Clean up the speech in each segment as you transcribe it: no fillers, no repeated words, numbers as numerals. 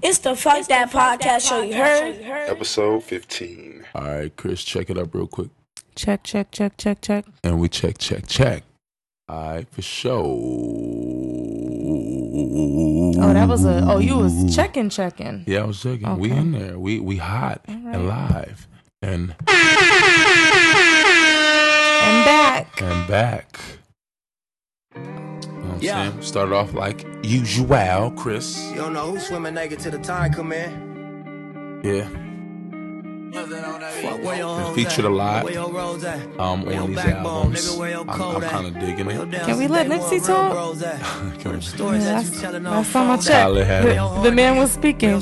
It's the Fuck That Podcast Show, you heard? Episode 15. All right, Chris, check it up real quick. Check. And we check. All right, for sure. Oh, that was a... Oh, you was checking. Yeah, I was checking. Okay. We in there. We hot and live. And back. Yeah. Started off like usual, Chris. You don't know who's swimming naked till the tide come in. Yeah. Been featured a lot on these albums. I'm kind of digging it. Can we let Nipsey talk? Last time I checked, the man was speaking.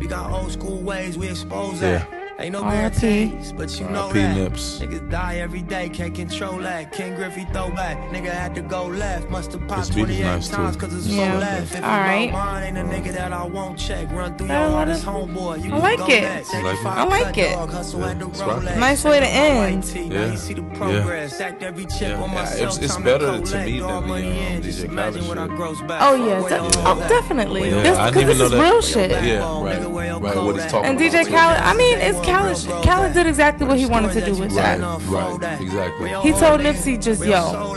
We got old school ways, we expose that. Ain't no guarantees, but you know that Nips. Niggas die every day, can't control that. King Griffey throwback, nigga had to go left. Mustard pop 28 times cause it's so left. If you don't mind, ain't a nigga that I won't check. Run through your hardest homeboy. I like it. I like it. Nice way to end. It's better to me than DJ Khaled. Oh yeah, definitely. Because this is real shit. Yeah, right. What he's talking about. And DJ Khaled, I mean, it's Khaled did exactly what he wanted to do with that. Right, exactly. He told Nipsey, just, yo,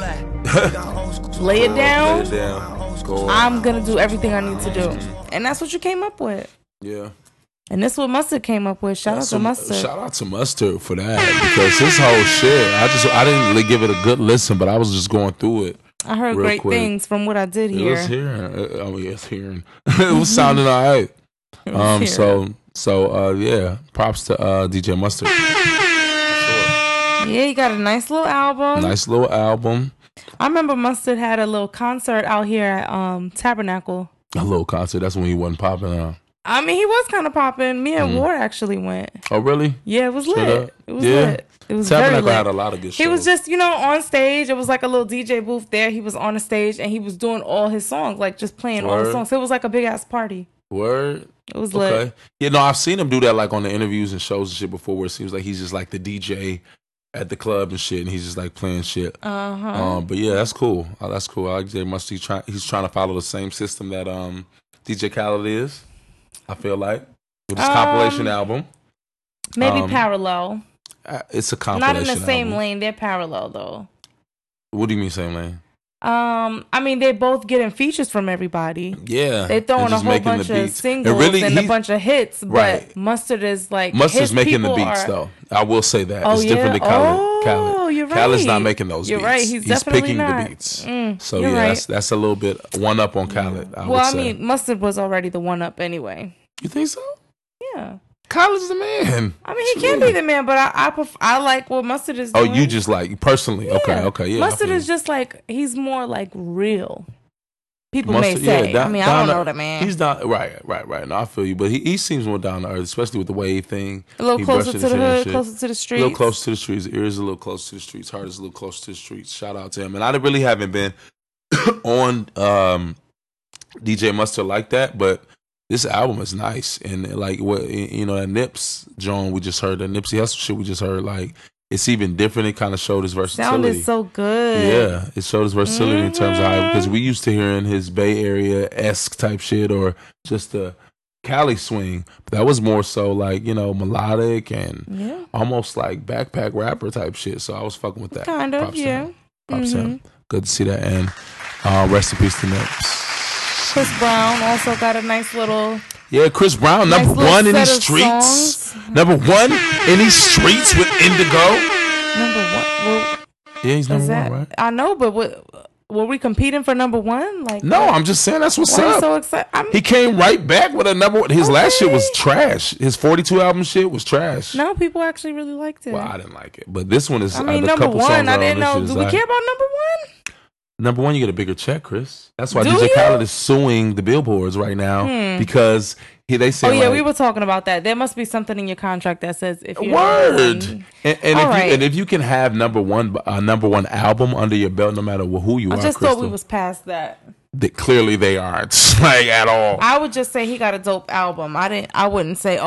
lay it down. I'm going to do everything I need to do. And that's what you came up with. Yeah. And that's what Mustard came up with. Shout out to Mustard for that. Because this whole shit, I didn't really give it a good listen, but I was just going through it. I heard great things from what I did hear. It was hearing. It was sounding all right. So, props to DJ Mustard. Sure. Yeah, he got a nice little album. I remember Mustard had a little concert out here at Tabernacle. A little concert. That's when he wasn't popping out. I mean, he was kind of popping. Me and Ward actually went. Oh, really? Yeah, it was lit. It was Tabernacle had a lot of good shows. He was just, on stage. It was like a little DJ booth there. He was on the stage, and he was doing all his songs, like just playing all the songs. It was like a big-ass party. Word. It was lit. Okay. Yeah, no, I've seen him do that like on the interviews and shows and shit before, where it seems like he's just like the DJ at the club and shit, and he's just like playing shit. But yeah, that's cool. I like DJ Mustard. He's trying to follow the same system that DJ Khaled is. I feel like with his compilation album, maybe parallel. It's a compilation. Not in the same lane. They're parallel though. What do you mean same lane? I mean, they're both getting features from everybody. Yeah, they're throwing a whole bunch of singles and a bunch of hits. But Mustard's making the beats though. I will say that it's different than Khaled. Oh, you're right. Khaled's not making those beats. You're right. He's picking the beats. So yeah, that's a little bit one up on Khaled. I mean, Mustard was already the one up anyway. You think so? Yeah. Khaled's the man. I mean, he can be the man, but I like what Mustard is doing. Oh, you just like personally? Yeah. Okay, yeah. Mustard is just like he's more like real. People Mustard, may say. Yeah, I don't know the man. He's down. Right. No, I feel you, but he seems more down to earth, especially with the wave thing. A little closer to the hood, closer to the streets. A little closer to the streets. The ears a little closer to the streets. Heart is a little closer to the streets. Shout out to him. And I really haven't been on DJ Mustard like that, but. This album is nice, and like what that Nips John we just heard, that Nipsey Hussle shit we just heard, like it's even different. It kind of showed his versatility. Sound is so good. Yeah, it showed his versatility in terms of how, because we used to hearing his Bay Area esque type shit or just the Cali swing, but that was more so like melodic and almost like backpack rapper type shit. So I was fucking with that. Kind of, Pops him. Good to see that, and rest in peace to Nips. Chris Brown also got a nice little... Yeah, Chris Brown, number one in these streets. Number one in these streets with Indigo. Number one? Well, yeah, he's number one, right? I know, but were we competing for number one? Like, no, I'm just saying that's what's up. I'm so excited. He came right back with a number one. His last shit was trash. His 42 album shit was trash. No, people actually really liked it. Well, I didn't like it, but this one is... I mean, number one, I didn't know. Do we care about number one? Number one, you get a bigger check, Chris. That's why DJ Khaled is suing the billboards right now because they say... Oh, yeah, we were talking about that. There must be something in your contract that says... if you're if you can have number one album under your belt, no matter who you are, I just thought we was past that. Clearly they aren't, like, at all. I would just say he got a dope album. I wouldn't say,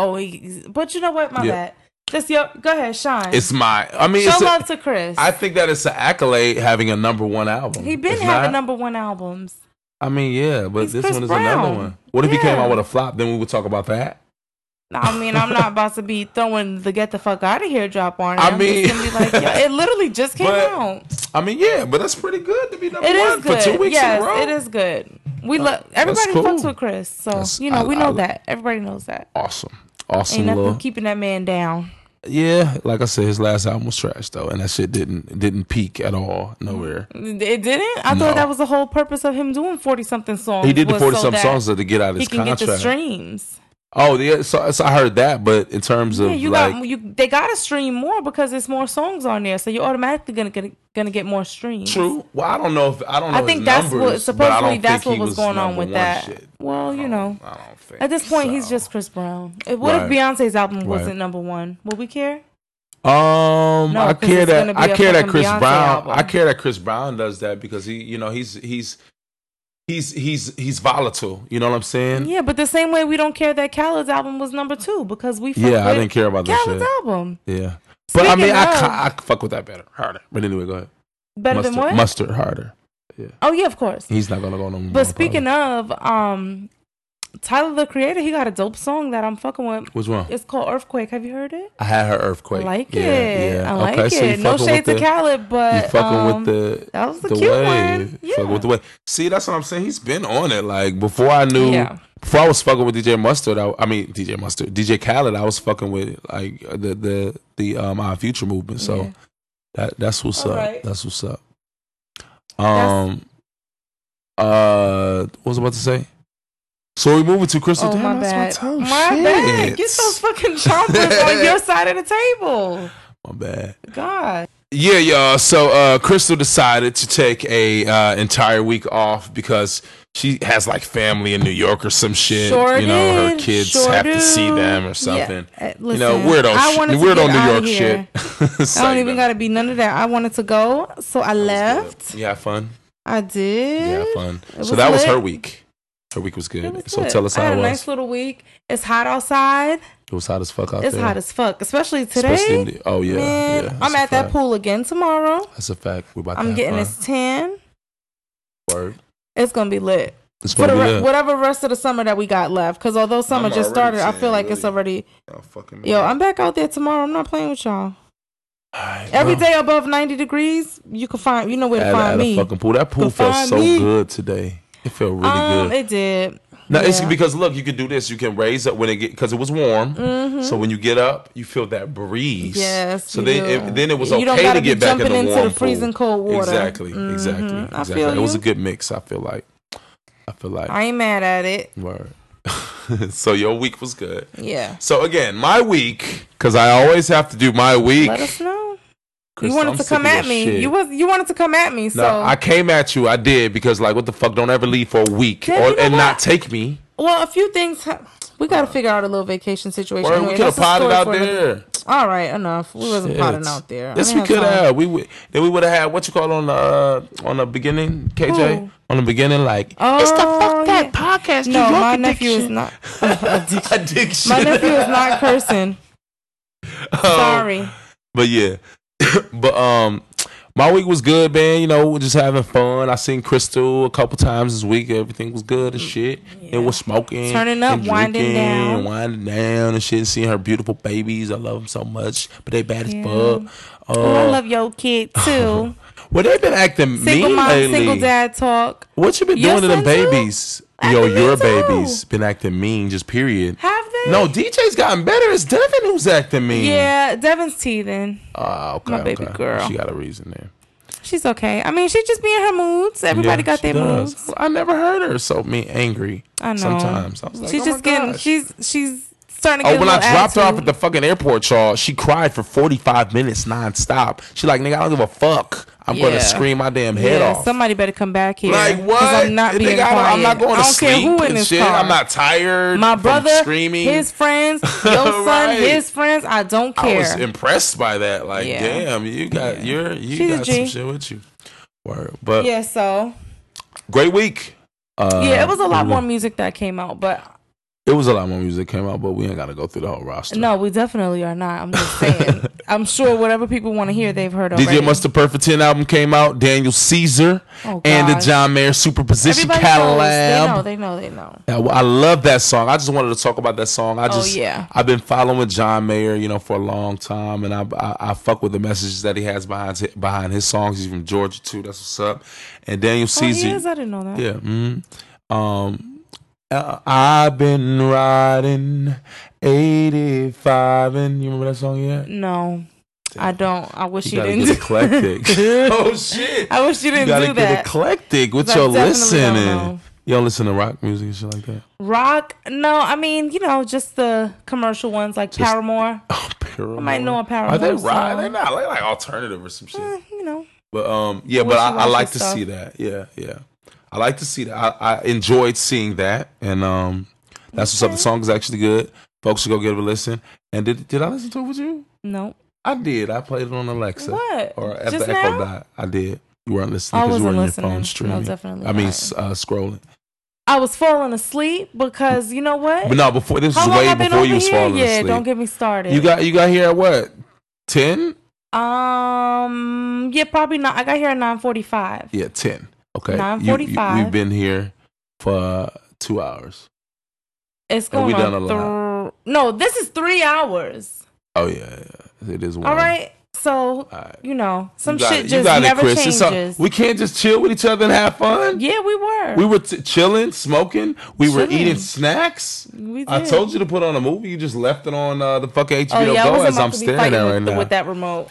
but you know what? My bad. Go ahead, Sean. Show love to Chris. I think that it's an accolade having a number one album. He's been having number one albums. I mean, yeah, but he's this Chris one is Brown. Another one. What if he came out with a flop? Then we would talk about that. I mean, I'm not about to be throwing the "Get the Fuck Out of Here" drop on it. I mean, just gonna be like, yo, it literally just came out. I mean, yeah, but that's pretty good to be number one for 2 weeks in a row. It is good. We love everybody fucks with Chris, so you know we know that everybody knows that. Awesome. Ain't nothing keeping that man down. Yeah, like I said, his last album was trash though, and that shit didn't peak at all, nowhere. It didn't? I thought that was the whole purpose of him doing 40-something songs. He did the 40-something songs to get out his contract. He can get the streams. Oh, yeah, so I heard that, but in terms of they gotta stream more because there's more songs on there, so you're automatically gonna get more streams. True. Well, I don't know. I think that's what supposedly that's what was going on with that. Shit. Well, you know, I don't think at this point he's just Chris Brown. What if Beyonce's album wasn't number one? Would we care? No, I care that Chris Brown. I care that Chris Brown does that because he, you know, he's volatile, you know what I'm saying? Yeah, but the same way we don't care that Khaled's album was number 2 because we fuck with I didn't care about that shit. Khaled's album. Yeah. But speaking I fuck with that better. Harder. But anyway, go ahead. Better Mustard, than what? Mustard harder. Yeah. Oh yeah, of course. He's not going to go no more. But speaking of Tyler the Creator, he got a dope song that I'm fucking with. Which one? It's called Earthquake. Have you heard it? I had her Earthquake. I like it. So no shade to Khaled, but you fucking with the that was the cute one. Yeah. Fucking with the way. See, that's what I'm saying. He's been on it. Like before I knew, before I was fucking with DJ Mustard. DJ Khaled. I was fucking with like the Our Future movement. So that's what's up. Right. That's what's up. What was I about to say? So we're moving to Crystal Thomas. My bad. My bad. Get those fucking choppers on your side of the table. My bad. God. Yeah, y'all. So Crystal decided to take a entire week off because she has like family in New York or some shit. Her kids have to see them or something. Yeah. Listen, weirdo New York shit. I don't even gotta be none of that. I wanted to go, so I left. You had fun. I did. Yeah, fun. So that was her week. Her week was good. So tell us how it was. I had a nice little week. It's hot outside. It was hot as fuck out there. It's hot as fuck, especially today. Man, I'm at that pool again tomorrow. That's a fact. We're about to have fun. I'm getting this tan. Word. It's gonna be lit. It's gonna be lit. Whatever rest of the summer that we got left, because although summer just started, I feel like it's already. Yo, I'm back out there tomorrow. I'm not playing with y'all. Every day above 90 degrees, you can find. You know where to find me. Fucking pool. That pool felt so good today. It felt really good. It did. Now it's because look, you can do this. You can raise up when it get because it was warm. Mm-hmm. So when you get up, you feel that breeze. Yes. So then it was okay to get back in the warm into the freezing cold water. Exactly. Mm-hmm. Exactly. It was a good mix. I feel like I ain't mad at it. Word. So your week was good. Yeah. So again, my week because I always have to do my week. Let us know. Crystal, you wanted to come at me. Shit. You wanted to come at me. So no, I came at you. I did because like, what the fuck? Don't ever leave for a week not take me. Well, a few things. We got to figure out a little vacation situation. Or we could have potted out there. All right, enough. We wasn't potting out there. Yes, we could have. We would have had what you call on the beginning, KJ. Ooh. On the beginning, like it's the fuck that podcast. No, my nephew is not addiction. My nephew is not cursing. Sorry, but yeah. But my week was good, man. You know, we're just having fun. I seen Crystal a couple times this week. Everything was good and shit. Yeah. And we're smoking, turning up, and drinking, winding down and shit. Seeing her beautiful babies, I love them so much. But they bad as fuck. I love your kid too. Well, they've been acting single mean mom, lately. Single dad talk. What you been doing to them babies? Yo, your babies been acting mean, just period. Have they? No, DJ's gotten better. It's Devin who's acting mean. Yeah, Devin's teething. Oh, okay. My baby girl. She got a reason there. She's okay. I mean, she just be in her moods. Everybody got their moods. I never heard her so angry. I know. Sometimes. I was like, she's just getting, she's starting to get a little attitude. When I dropped her off at the fucking airport, y'all, she cried for 45 minutes nonstop. She like, nigga, I don't give a fuck. I'm gonna scream my damn head off. Somebody better come back here. Like what? I'm not being quiet. I'm not going to sleep. I don't care who in this car. I'm not tired. My brother, screaming. His friends, your son, his friends. I don't care. I was impressed by that. Like damn, you got some shit with you. Word, but yeah, so great week. Yeah, it was a lot more music that came out, but It was a lot more music came out, but we ain't got to go through the whole roster. No, we definitely are not. I'm just saying. I'm sure whatever people want to hear, they've heard already. DJ Mustard Perfect 10 album came out. Daniel Caesar and the John Mayer Superposition Catalab. They know. I love that song. I just wanted to talk about that song. I've been following John Mayer, you know, for a long time, and I fuck with the messages that he has behind his songs. He's from Georgia too. That's what's up. And Daniel Caesar. He is? I didn't know that. Yeah. Mm-hmm. I've been riding 85, and you remember that song yet? No, damn. I don't. I wish you didn't. Get eclectic. Oh shit! I wish you didn't do that. You gotta get eclectic with your listening. You don't listen to rock music and shit like that. Rock? No, I mean, you know, just the commercial ones like Paramore. Oh, Paramore. I might know a Paramore. Are they rock? They're not. They're like alternative or some shit. You know. But yeah. But I like to see that. Yeah, yeah. I like to see that. I enjoyed seeing that, and that's what's up. The song is actually good. Folks should go give it a listen. And did I listen to it with you? No, I did. I played it on Alexa. What? Or after just Echo now? Died, I did. You weren't listening because you were on your phone streaming. No, definitely. I mean, scrolling. I was falling asleep because you know what? But no, before this was way before you was falling asleep. Yeah, don't get me started. You got here at what? 10? Yeah, probably not. I got here at 9:45. Yeah, 10. Okay, 9:45. We've been here for 2 hours. It's going on. Done a lot. No, this is 3 hours. Oh yeah. It is. Warm. All right. So you know, some shit just never changes. We can't just chill with each other and have fun. Yeah, we were. We were chilling, smoking. We were eating snacks. We did. I told you to put on a movie. You just left it on the fucking HBO Go as I'm staring at right now with that remote.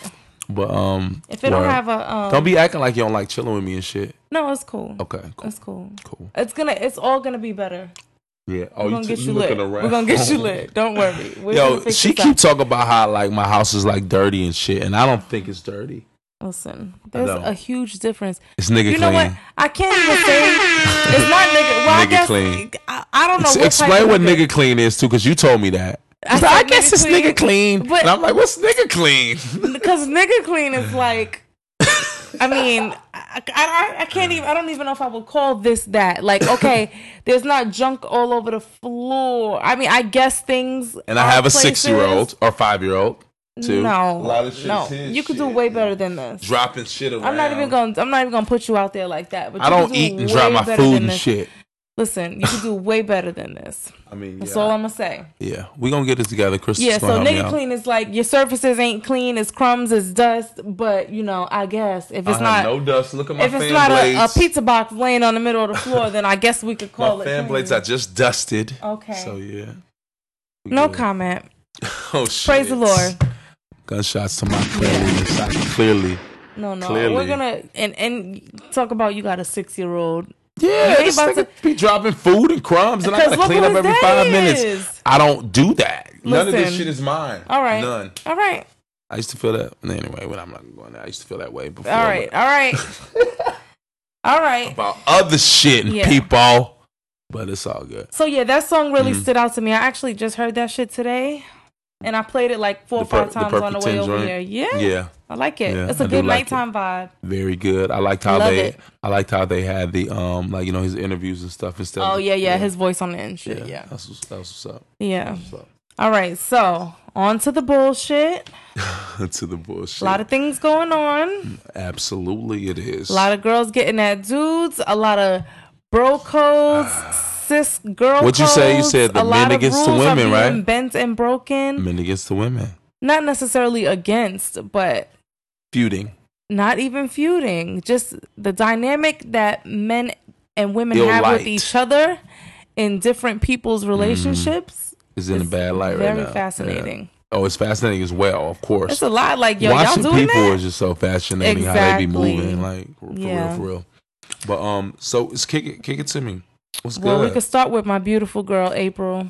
But if it don't have a don't be acting like you don't like chilling with me and shit. No, it's cool. Okay, cool. It's cool. Cool. It's all gonna be better. Yeah. Oh, we're gonna get you lit. We're gonna get you lit. Don't worry. Yo, she keep talking about how like my house is like dirty and shit, and I don't think it's dirty. Listen, there's a huge difference. It's nigga clean. You know what? I can't even say it's not nigga. Well, nigga clean. I don't know. Explain what nigga clean is too, because you told me that. I guess it's nigga clean. But and I'm like, what's nigga clean? Because nigga clean is like, I mean, I can't even, I don't even know if I would call this that. Like, okay, there's not junk all over the floor. I mean, I guess things. And I have a 6-year-old or 5-year-old. Too. No, a lot of shit. No, you could do way better than this. Dropping shit around. I'm not even gonna put you out there like that. But I don't eat and drop my food and shit. Listen, you can do way better than this. I mean, that's all I'm going to say. Yeah, we're going to get this together, Chris. Yeah, so nigga clean is like your surfaces ain't clean. It's crumbs, it's dust. But, you know, I guess if it's not. No dust. Look at my fan blades. If it's not a pizza box laying on the middle of the floor, then I guess we could call it. My fan blades are just dusted. Okay. So, yeah. No comment. Oh, shit. Praise the Lord. Gunshots to my cleanliness. Clearly. No. Clearly. We're going to. And talk about you got a 6-year-old. Yeah, this nigga be dropping food and crumbs, and I gotta clean up every 5 minutes. I don't do that. Listen, none of this shit is mine. All right, none. All right. I used to feel that anyway. When I'm not going there, I used to feel that way before. All right, all right, all right. About other shit, and people, but it's all good. So yeah, that song really stood out to me. I actually just heard that shit today, and I played it like 4 or 5 times on the way over here. Yeah, yeah. I like it. Yeah, it's a good nighttime vibe. Very good. I liked how they had the like you know his interviews and stuff instead. Oh yeah, his voice on the end shit. Yeah. That's what's up. Yeah. That's what's up. All right, so on to the bullshit. To the bullshit. A lot of things going on. Absolutely, it is. A lot of girls getting at dudes. A lot of bro codes. Cis girl. What'd you say? You said the men against the women, right? Bent and broken. Men against the women. Not necessarily against, but. Feuding. Not even feuding. Just the dynamic that men and women have with each other in different people's relationships is in a bad light right now. Very fascinating. Yeah. Oh, it's fascinating as well, of course. It's a lot. Like, yo, watching y'all doing people is just so fascinating how they be moving. Like, for real. But, so it's kick it to me. What's good? Well, we could start with my beautiful girl, April.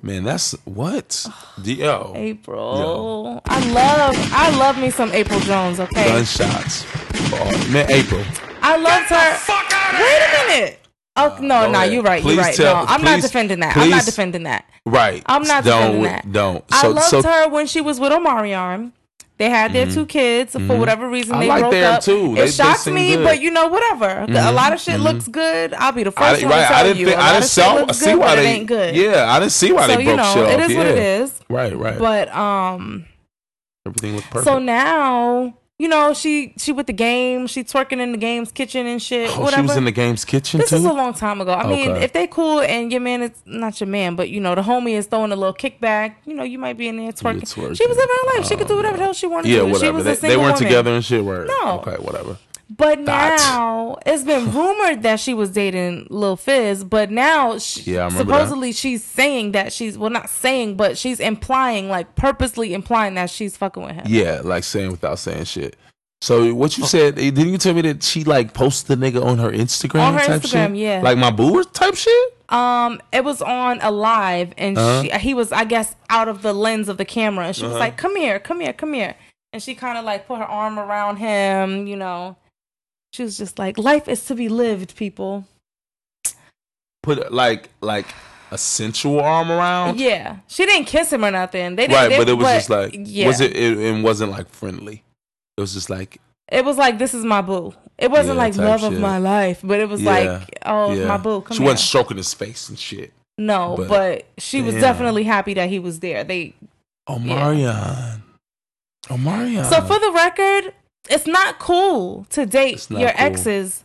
Man, that's what? D.O. April. Yo. I love me some April Jones, okay? Gunshots. Oh, man, April. I loved her. Fuck out of Wait a minute. Oh, no, you're right. You're right. I'm not defending that. I'm not defending that. Right. I'm not defending that. Don't. I loved her when she was with Omarion. They had their two kids. For whatever reason, I they broke up. Too. It shocked me, good. But you know, whatever. A lot of shit looks good. I'll be the first one to tell you. I didn't see why it ain't good. Yeah, I didn't see why they broke shit up. It is what it is. Right. But everything looked perfect. So now, you know, she with the game. She twerking in the game's kitchen and shit. Oh, whatever. She was in the game's kitchen too? This is a long time ago. I mean, if they cool and your man is not your man, but you know, the homie is throwing a little kickback, you know, you might be in there twerking. She was living her life. She could do whatever the hell she wanted to do. Whatever. She was a single woman. Together and shit. Word. No. Okay, whatever. But now, it's been rumored that she was dating Lil Fizz, but now supposedly she's saying that she's, well, not saying, but she's implying, like purposely implying that she's fucking with him. Yeah, like saying without saying shit. So what you said, didn't you tell me that she like posted the nigga on her Instagram? On her type Instagram, shit? Yeah. Like my boo type shit? It was on a live and he was, I guess, out of the lens of the camera and she was like, come here. And she kind of like put her arm around him, you know. She was just like, life is to be lived, people. Put like a sensual arm around. Yeah, she didn't kiss him or nothing. They didn't, but it was just like, was it wasn't like friendly. It was just like, it was like, this is my boo. It wasn't like love of my life, but it was like, oh, my boo. Come here. She wasn't stroking his face and shit. No, but she was definitely happy that he was there. Omarion. So for the record, it's not cool to date your exes.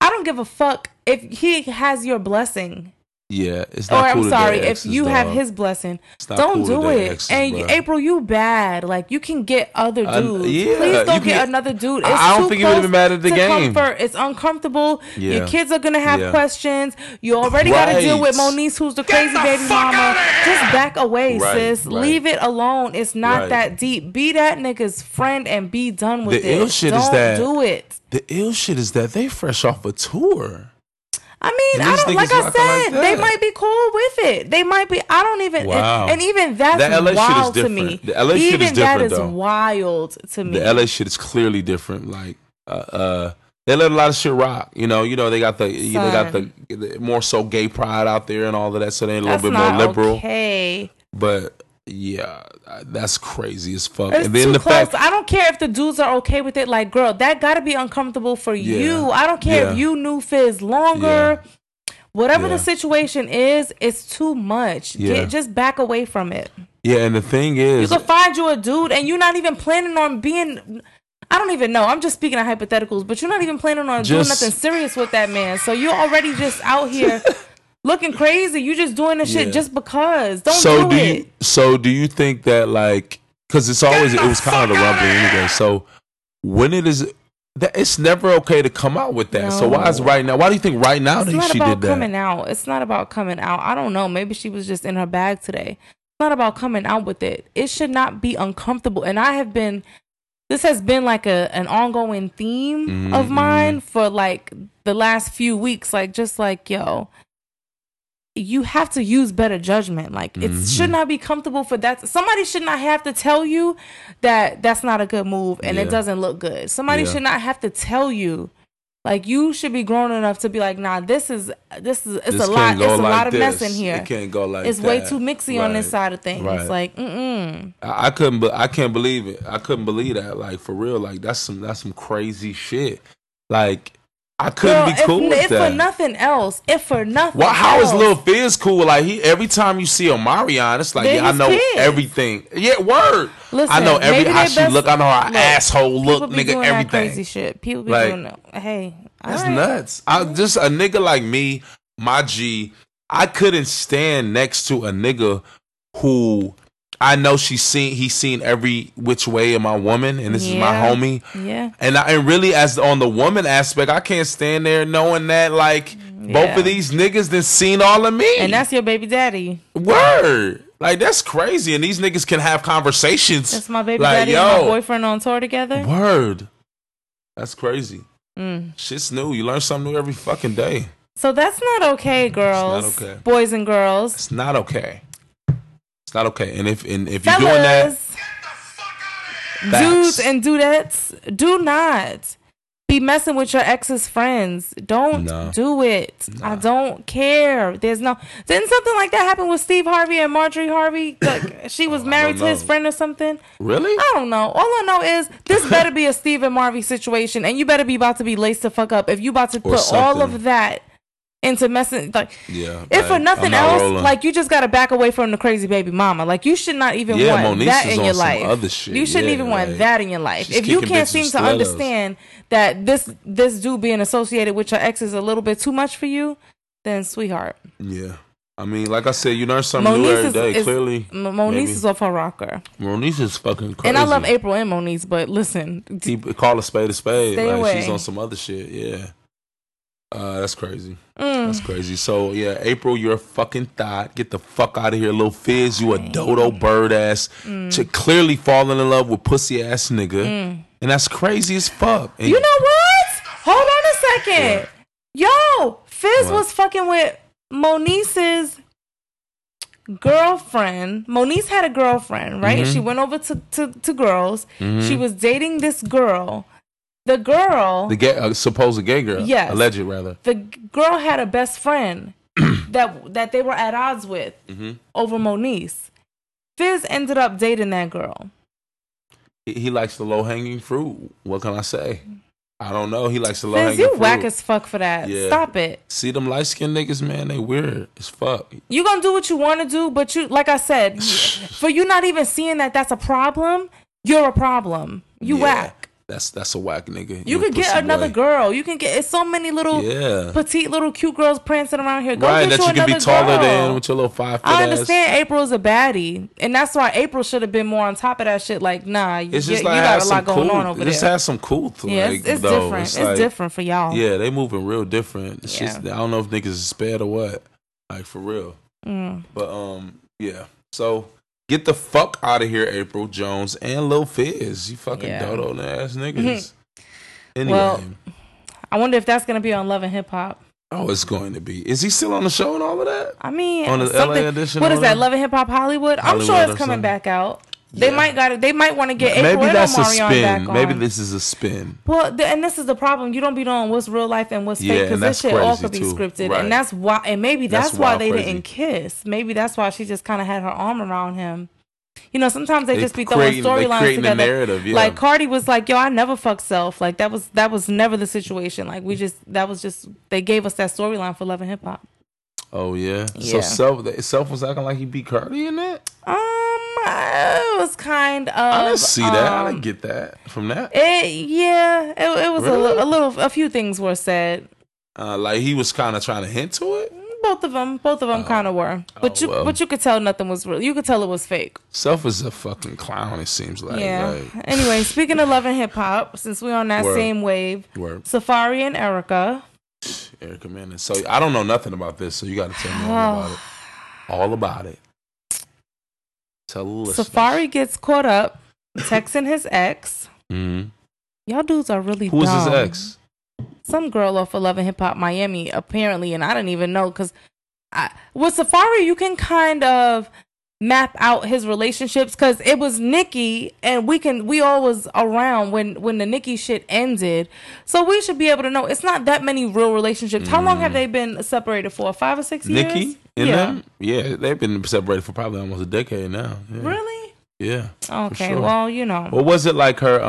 I don't give a fuck if he has your blessing. Yeah, it's not cool. Or I'm sorry, if you have his blessing, don't do it. And April, you bad. Like you can get other dudes. Yeah, please don't get another dude. I don't think it would have mattered the game. It's uncomfortable. Yeah. Your kids are gonna have questions. You already got to deal with Moniece, who's the crazy baby mama. Just back away, sis. Leave it alone. It's not that deep. Be that nigga's friend and be done with it. The ill shit is that. Don't do it. The ill shit is that they fresh off a tour. I mean, I don't, like I said, they might be cool with it. They might be, I don't even, and even that's wild to me. The LA shit is different, though. Even that is wild to me. The LA shit is clearly different. Like, they let a lot of shit rock. You know, they got the more so gay pride out there and all of that, so they're a little bit more liberal. Okay. But yeah, that's crazy as fuck. It's too close. I don't care if the dudes are okay with it. Like, girl, that gotta be uncomfortable for you. I don't care if you knew Fizz longer. Whatever the situation is, it's too much. Just back away from it. Yeah, and the thing is, you can find you a dude, and you're not even planning on being. I don't even know. I'm just speaking of hypotheticals, but you're not even planning on doing nothing serious with that man. So you're already just out here. Looking crazy, you just doing this shit just because. Don't do it. So do you think that like, because it was kind of a rumble anyway. So when it is, that it's never okay to come out with that. No. So why is right now? Why do you think right now that she did that? It's not about coming out. It's not about coming out. I don't know. Maybe she was just in her bag today. It's not about coming out with it. It should not be uncomfortable. And this has been like an ongoing theme of mine for like the last few weeks. Like just like yo. You have to use better judgment. Like, it should not be comfortable for that. Somebody should not have to tell you that that's not a good move and it doesn't look good. Somebody should not have to tell you. Like, you should be grown enough to be like, nah, it's a lot of mess in here. It can't go like that. It's way too mixy on this side of things. Right. Like, I can't believe it. I couldn't believe that. Like, for real. Like, that's some crazy shit. Like, I couldn't be cool with that. If for nothing else. Well, how is Lil Fizz cool? Like every time you see Omarion, it's like I know everything. Yeah, word. Listen, I know how she look. I know her asshole look, nigga. Doing everything. That crazy shit. People be doing that. Hey, that's nuts. I just a nigga like me, my G. I couldn't stand next to a nigga who. I know he's seen every which way in my woman, and this is my homie. Yeah. And really, as on the woman aspect, I can't stand there knowing that, like, both of these niggas done seen all of me. And that's your baby daddy. Word. Like, that's crazy. And these niggas can have conversations. That's my baby daddy and my boyfriend on tour together. Word. That's crazy. Shit's new. You learn something new every fucking day. So that's not okay, girls. It's not okay. Boys and girls. It's not okay. Not okay, and if you're doing that, dudes and dudettes, do not be messing with your ex's friends. Don't do it. Nah. I don't care. There's no. Didn't something like that happen with Steve Harvey and Marjorie Harvey? Like, she was married to his friend or something. Really? I don't know. All I know is this better be a Steve and Marvy situation, and you better be about to be laced the fuck up if you about to put all of that into messing. Like, yeah, if for nothing else, rolling. Like, you just gotta back away from the crazy baby mama. Like, you should not even want Moniece that in your life. Other shit. You shouldn't even want that in your life. If you can't seem to understand that this dude being associated with your ex is a little bit too much for you, then sweetheart. Yeah. I mean, like I said, you learn something new every day, clearly. Moniece is off her rocker. Moniece is fucking crazy. And I love April and Moniece, but listen. Call a spade a spade. Like, away. She's on some other shit, yeah. That's crazy. That's crazy. So, yeah, April, you're a fucking thot. Get the fuck out of here, Lil Fizz. You a dodo bird ass. Clearly falling in love with pussy ass nigga. And that's crazy as fuck. And you know what? Hold on a second. Yeah. Yo, Fizz was fucking with Moniece's girlfriend. Moniece had a girlfriend, right? She went over to girls. She was dating this girl. The girl, the gay, supposed gay girl, alleged rather. The girl had a best friend that they were at odds with over Moniece. Fizz ended up dating that girl. He likes the low hanging fruit. What can I say? I don't know. He likes the low hanging fruit. You whack as fuck for that. Yeah. Stop it. See them light skinned niggas, man. They weird as fuck. You gonna do what you want to do, but you, like I said, for you not even seeing that that's a problem. You're a problem. You whack. That's a whack nigga. You could get another girl. You can get so many little petite little cute girls prancing around here. Go get you another girl. Right, that you can be taller than with your little 5 foot ass. I understand April's a baddie, and that's why April should have been more on top of that shit. Like, nah, you got a lot going on over there. Just have some cool things. Yeah, it's different. It's different for y'all. Yeah, they moving real different. It's just, I don't know if niggas is spared or what. Like, for real. But yeah. So. Get the fuck out of here, April Jones and Lil Fizz. You fucking dodo ass niggas. Anyway. Well, I wonder if that's going to be on Love and Hip Hop. Oh, it's going to be. Is he still on the show and all of that? I mean, on the LA edition. What is that? Love and Hip Hop Hollywood? I'm sure it's coming back out. They might got it. They might want to get April and Omarion back on. Maybe this is a spin. Well, and this is the problem. You don't be knowing what's real life and what's fake, because this shit all could be scripted, right. And that's why. And maybe that's why they didn't kiss. Maybe that's why she just kind of had her arm around him. You know, sometimes they just be throwing storylines together. Yeah. Like Cardi was like, "Yo, I never fuck self." Like that was never the situation. Like they gave us that storyline for Love and Hip Hop. Oh yeah. So self was acting like he beat Cardi in that. It was kind of. I didn't see that. I didn't get that from that. It was really? A few things were said. Like he was kind of trying to hint to it. Both of them kind of were, but but you could tell nothing was real. You could tell it was fake. Self is a fucking clown. It seems like. Yeah. Like. Anyway, speaking of Love and Hip Hop, since we're on that same wave, Safari and Erica Mena. So I don't know nothing about this. So you got to tell me all about it. Safari gets caught up texting his ex. Y'all dudes are really dumb. Who was his ex? Some girl off of Love and Hip Hop Miami, apparently, and I didn't even know because with Safari, you can kind of map out his relationships because it was Nicki, and we all was around when the Nicki shit ended, so we should be able to know it's not that many real relationships. How long have they been separated for? 5 or 6 years? Nicki? They've been separated for probably almost a decade now. Yeah. Really? Yeah. Okay. Sure. Well, you know. What was it like her?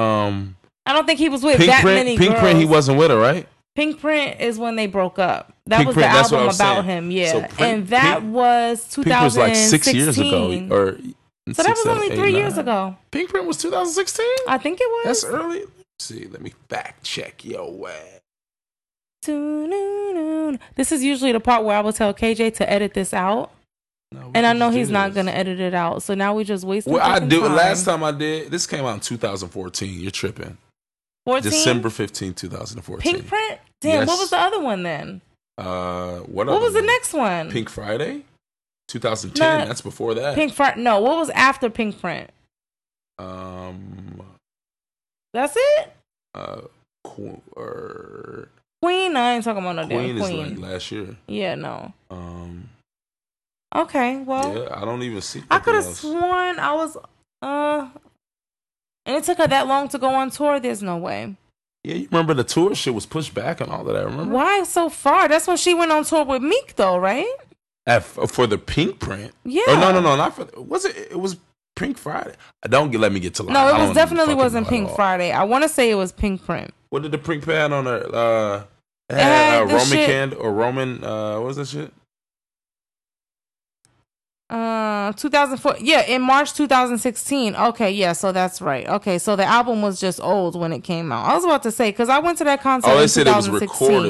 I don't think he was with many girls. Pink Print, he wasn't with her, right? Pink Print is when they broke up. That was the album about him. Yeah, so Pink was 2016. Pink was like 6 years ago, so that was only 3 years ago. Pink Print was 2016. I think it was. That's early. Let's see, let me fact check your ass. This is usually the part where I will tell KJ to edit this out, and I know he's not going to edit it out. So now we just wasting time. Well, I do. Last time I did, this came out in 2014. You're tripping. 14? December 15, 2014. Pink Print. Damn. Yes. What was the other one then? What was the next one? Pink Friday, 2010. That's before that. Pink Friday. No. What was after Pink Print? That's it. Queen, I ain't talking about no damn Queen. Is like last year. Yeah, no. Okay, well. Yeah, I don't even see. I could have sworn I was. And it took her that long to go on tour. There's no way. Yeah, you remember the tour shit was pushed back and all of that, remember? Why so far? That's when she went on tour with Meek, though, right? For the Pink Print? Yeah. Or no, not for... Was it... It was Pink Friday. No, it was definitely wasn't Pink Friday. I want to say it was Pink Print. What did the Pink Pad on her... it had Roman shit. What was that shit? 2004. Yeah, in March 2016. Okay, yeah, so that's right. Okay, so the album was just old when it came out. I was about to say, because I went to that concert in 2016. Oh, they said it was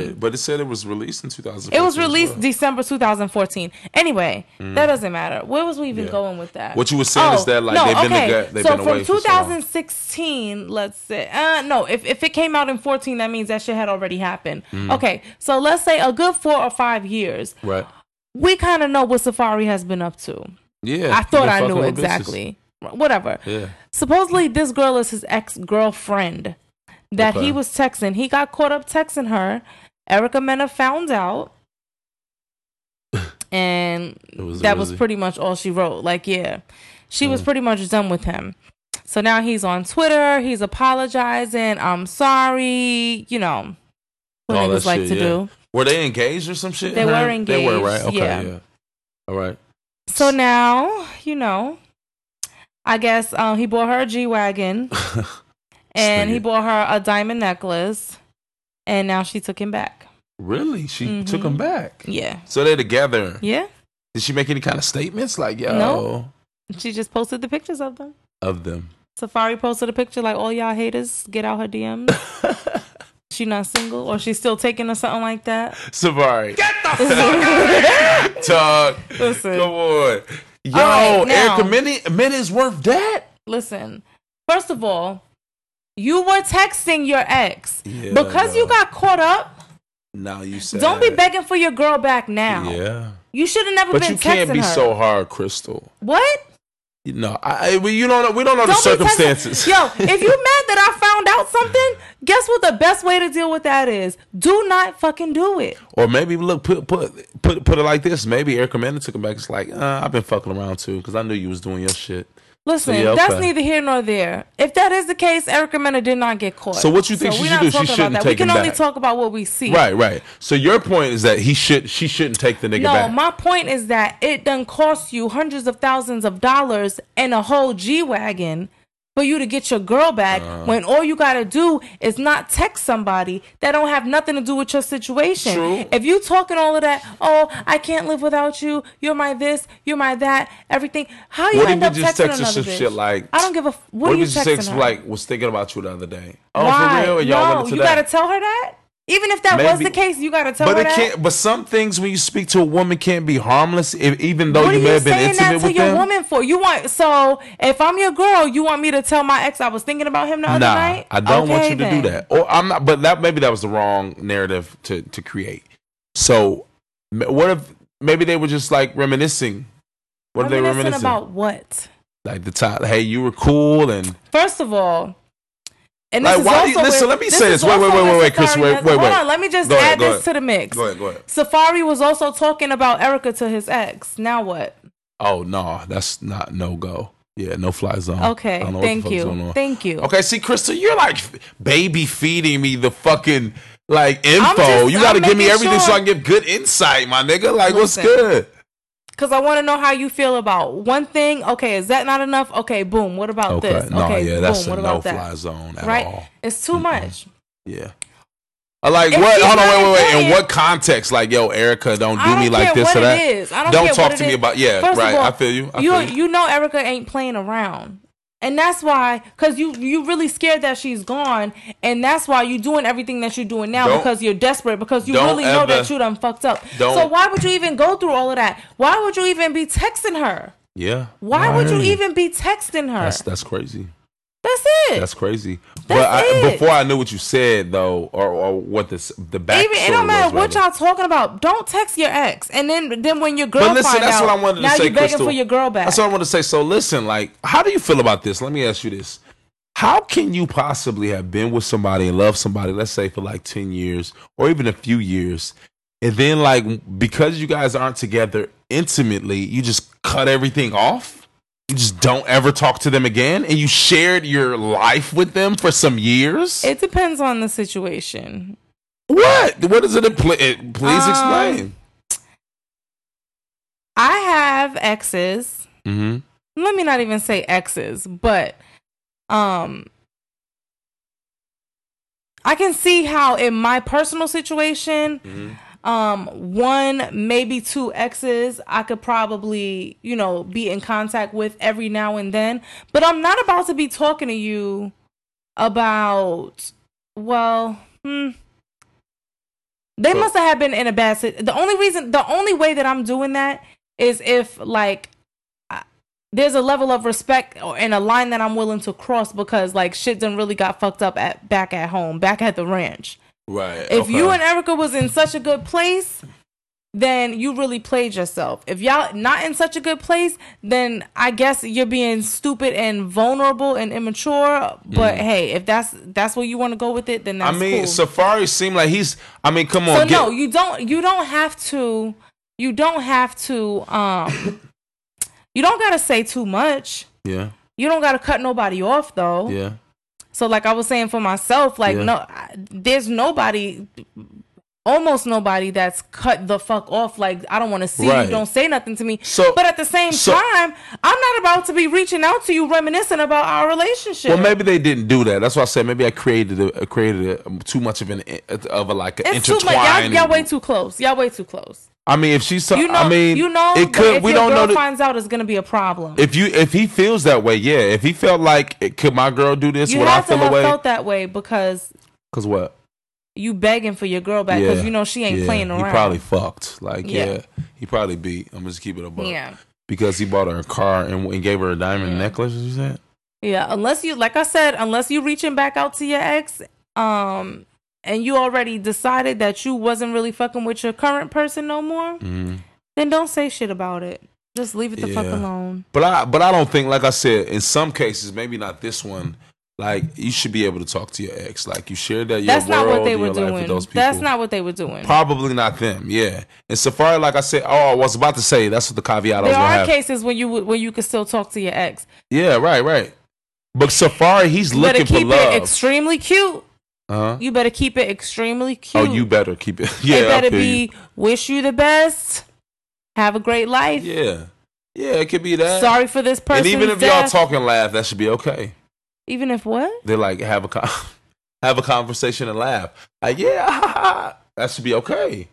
recorded, but it said it was released in 2014. It was released December 2014. Anyway, that doesn't matter. Where was we even going with that? What you were saying is that, like, they've been away from 2016, so let's say, no, if it came out in 14, that means that shit had already happened. Okay, so let's say a good 4 or 5 years. Right. We kind of know what Safaree has been up to. Yeah. I thought I knew exactly. Whatever. Yeah. Supposedly, this girl is his ex-girlfriend that he was texting. He got caught up texting her. Erica Mena found out. And that was pretty much all she wrote. Like, yeah. She was pretty much done with him. So now he's on Twitter. He's apologizing. I'm sorry. You know. What niggas like to do. Were they engaged or some shit? They were engaged. They were, right? Okay, yeah. All right. So now, you know, I guess he bought her a G-Wagon. And he bought her a diamond necklace. And now she took him back. Really? She took him back? Yeah. So they're together? Yeah. Did she make any kind of statements? Like, yo. No. She just posted the pictures of them. Safaree posted a picture like, all y'all haters, get out her DMs. She not single, or she's still taken, or something like that. Safaree, get the fuck out of here. Talk. Listen, come on, yo, right, now, Erica Mena is worth that. Listen, first of all, you were texting your ex because you got caught up. Now you said, don't be begging for your girl back now. Yeah, you should have never been texting her. But you can't be so hard, Crystal. What? No, we don't know the circumstances. Yo, if you mad that I found out something, guess what the best way to deal with that is? Do not fucking do it. Or maybe look, put it like this. Maybe Erica Mena took him back. It's like, I've been fucking around too because I knew you was doing your shit. Listen, so yeah, that's neither here nor there. If that is the case, Erica Mena did not get caught. So what you think she should do? She shouldn't take him back. We can only talk about what we see. Right, right. So your point is that she shouldn't take the nigga back. No, my point is that it done cost you hundreds of thousands of dollars and a whole G-Wagon for you to get your girl back when all you got to do is not text somebody that don't have nothing to do with your situation. True. If you talking all of that, oh, I can't live without you, you're my this, you're my that, everything. How you end up texting another bitch? Shit like, I don't give a... What are you texting her? Like, was thinking about you the other day. Oh, why? For real? No, you got to tell her that? Even if that was the case, you got to tell her that? But some things when you speak to a woman can't be harmless, even though you may have been intimate with them. What are you saying that to your woman for? So if I'm your girl, you want me to tell my ex I was thinking about him the other night? Nah, I don't want you to do that. Or I'm not. But maybe that was the wrong narrative to create. So what if maybe they were just like reminiscing? What are they reminiscing about? What? Like the time. Hey, you were cool and. First of all. And like, this why? Listen, let me say this. Wait, Chris. Wait. Hold on. Let me just add this to the mix. Go ahead. Safaree was also talking about Erica to his ex. Now what? Oh no, that's not no go. Yeah, no fly zone. Okay, thank you. Okay, see, Crystal, you're like baby feeding me the fucking like info. You got to give me everything so I can get good insight, my nigga. Like, listen, what's good? Because I want to know how you feel about one thing. Okay, is that not enough? Okay, boom. What about this? No, okay, yeah, that's boom, a no-fly zone at all. It's too much. Yeah. Like, what? Hold on, wait. In what context? Like, yo, Erica, don't do me like this or that. Don't talk to me about, right, I feel you. You know Erica ain't playing around. And that's why, because you really scared that she's gone, and that's why you're doing everything that you're doing now because you're desperate, because you really know that you done fucked up. So why would you even go through all of that? Why would you even be texting her? Yeah. Why would you even be texting her? That's crazy. That's it. That's crazy. Before I knew what you said, though, or what the backstory was. It don't matter what y'all talking about. Don't text your ex. And then when your girl finds out. But listen, that's what I wanted to say, Crystal. Now you're begging for your girl back. That's what I want to say. So listen, like, how do you feel about this? Let me ask you this. How can you possibly have been with somebody and love somebody, let's say, for like 10 years or even a few years, and then, like, because you guys aren't together intimately, you just cut everything off? you just don't ever talk to them again, and you shared your life with them for some years? It depends on the situation. What is it? Please explain. I have exes. Mm-hmm. Let me not even say exes, but I can see how in my personal situation, mm-hmm. One, maybe two exes, I could probably, you know, be in contact with every now and then. But I'm not about to be talking to you about, they must have been in a bad situation. The only way that I'm doing that is if, like, there's a level of respect and a line that I'm willing to cross because, like, shit done really got fucked up back at home, back at the ranch. Right. If you and Erica was in such a good place, then you really played yourself. If y'all not in such a good place, then I guess you're being stupid and vulnerable and immature. But hey, if that's where you want to go with it, then that's cool. I mean, cool. Safari seemed like he's. I mean, come on. So no, you don't have to. You don't gotta say too much. Yeah. You don't gotta cut nobody off though. Yeah. So like I was saying for myself, like there's nobody, almost nobody that's cut the fuck off. Like I don't want to see you. Don't say nothing to me. So, but at the same time, I'm not about to be reaching out to you, reminiscing about our relationship. Well, maybe they didn't do that. That's why I said maybe I created too much of an intertwining. Y'all way too close. Y'all way too close. I mean, if she's, it could. We don't know. If your girl finds out, it's gonna be a problem. If he feels that way, yeah. If he felt like, could my girl do this? Would I feel away? You have to have felt that way because what? You begging for your girl back because you know she ain't playing around. He probably fucked. Like he probably beat. I'm just keeping it above. Yeah. Because he bought her a car and gave her a diamond necklace. As you said. Yeah, unless you reaching back out to your ex, and you already decided that you wasn't really fucking with your current person no more, then don't say shit about it. Just leave it the fuck alone. But I don't think, like I said, in some cases, maybe not this one, like, you should be able to talk to your ex. Like, you shared that your life with those people. That's not what they were doing. Probably not them, And Safari, like I said, I was about to say, that's what the caveat I was going to have. There are cases when you can still talk to your ex. Yeah, right. But Safari, he's looking for love. But to keep it extremely cute. Uh-huh. You better keep it extremely cute. Oh, you better keep it. Yeah, it better be. Wish you the best. Have a great life. Yeah, it could be that. Sorry for this person. And even if y'all talk and laugh, that should be okay. Even if what? They like have a conversation and laugh. Like that should be okay.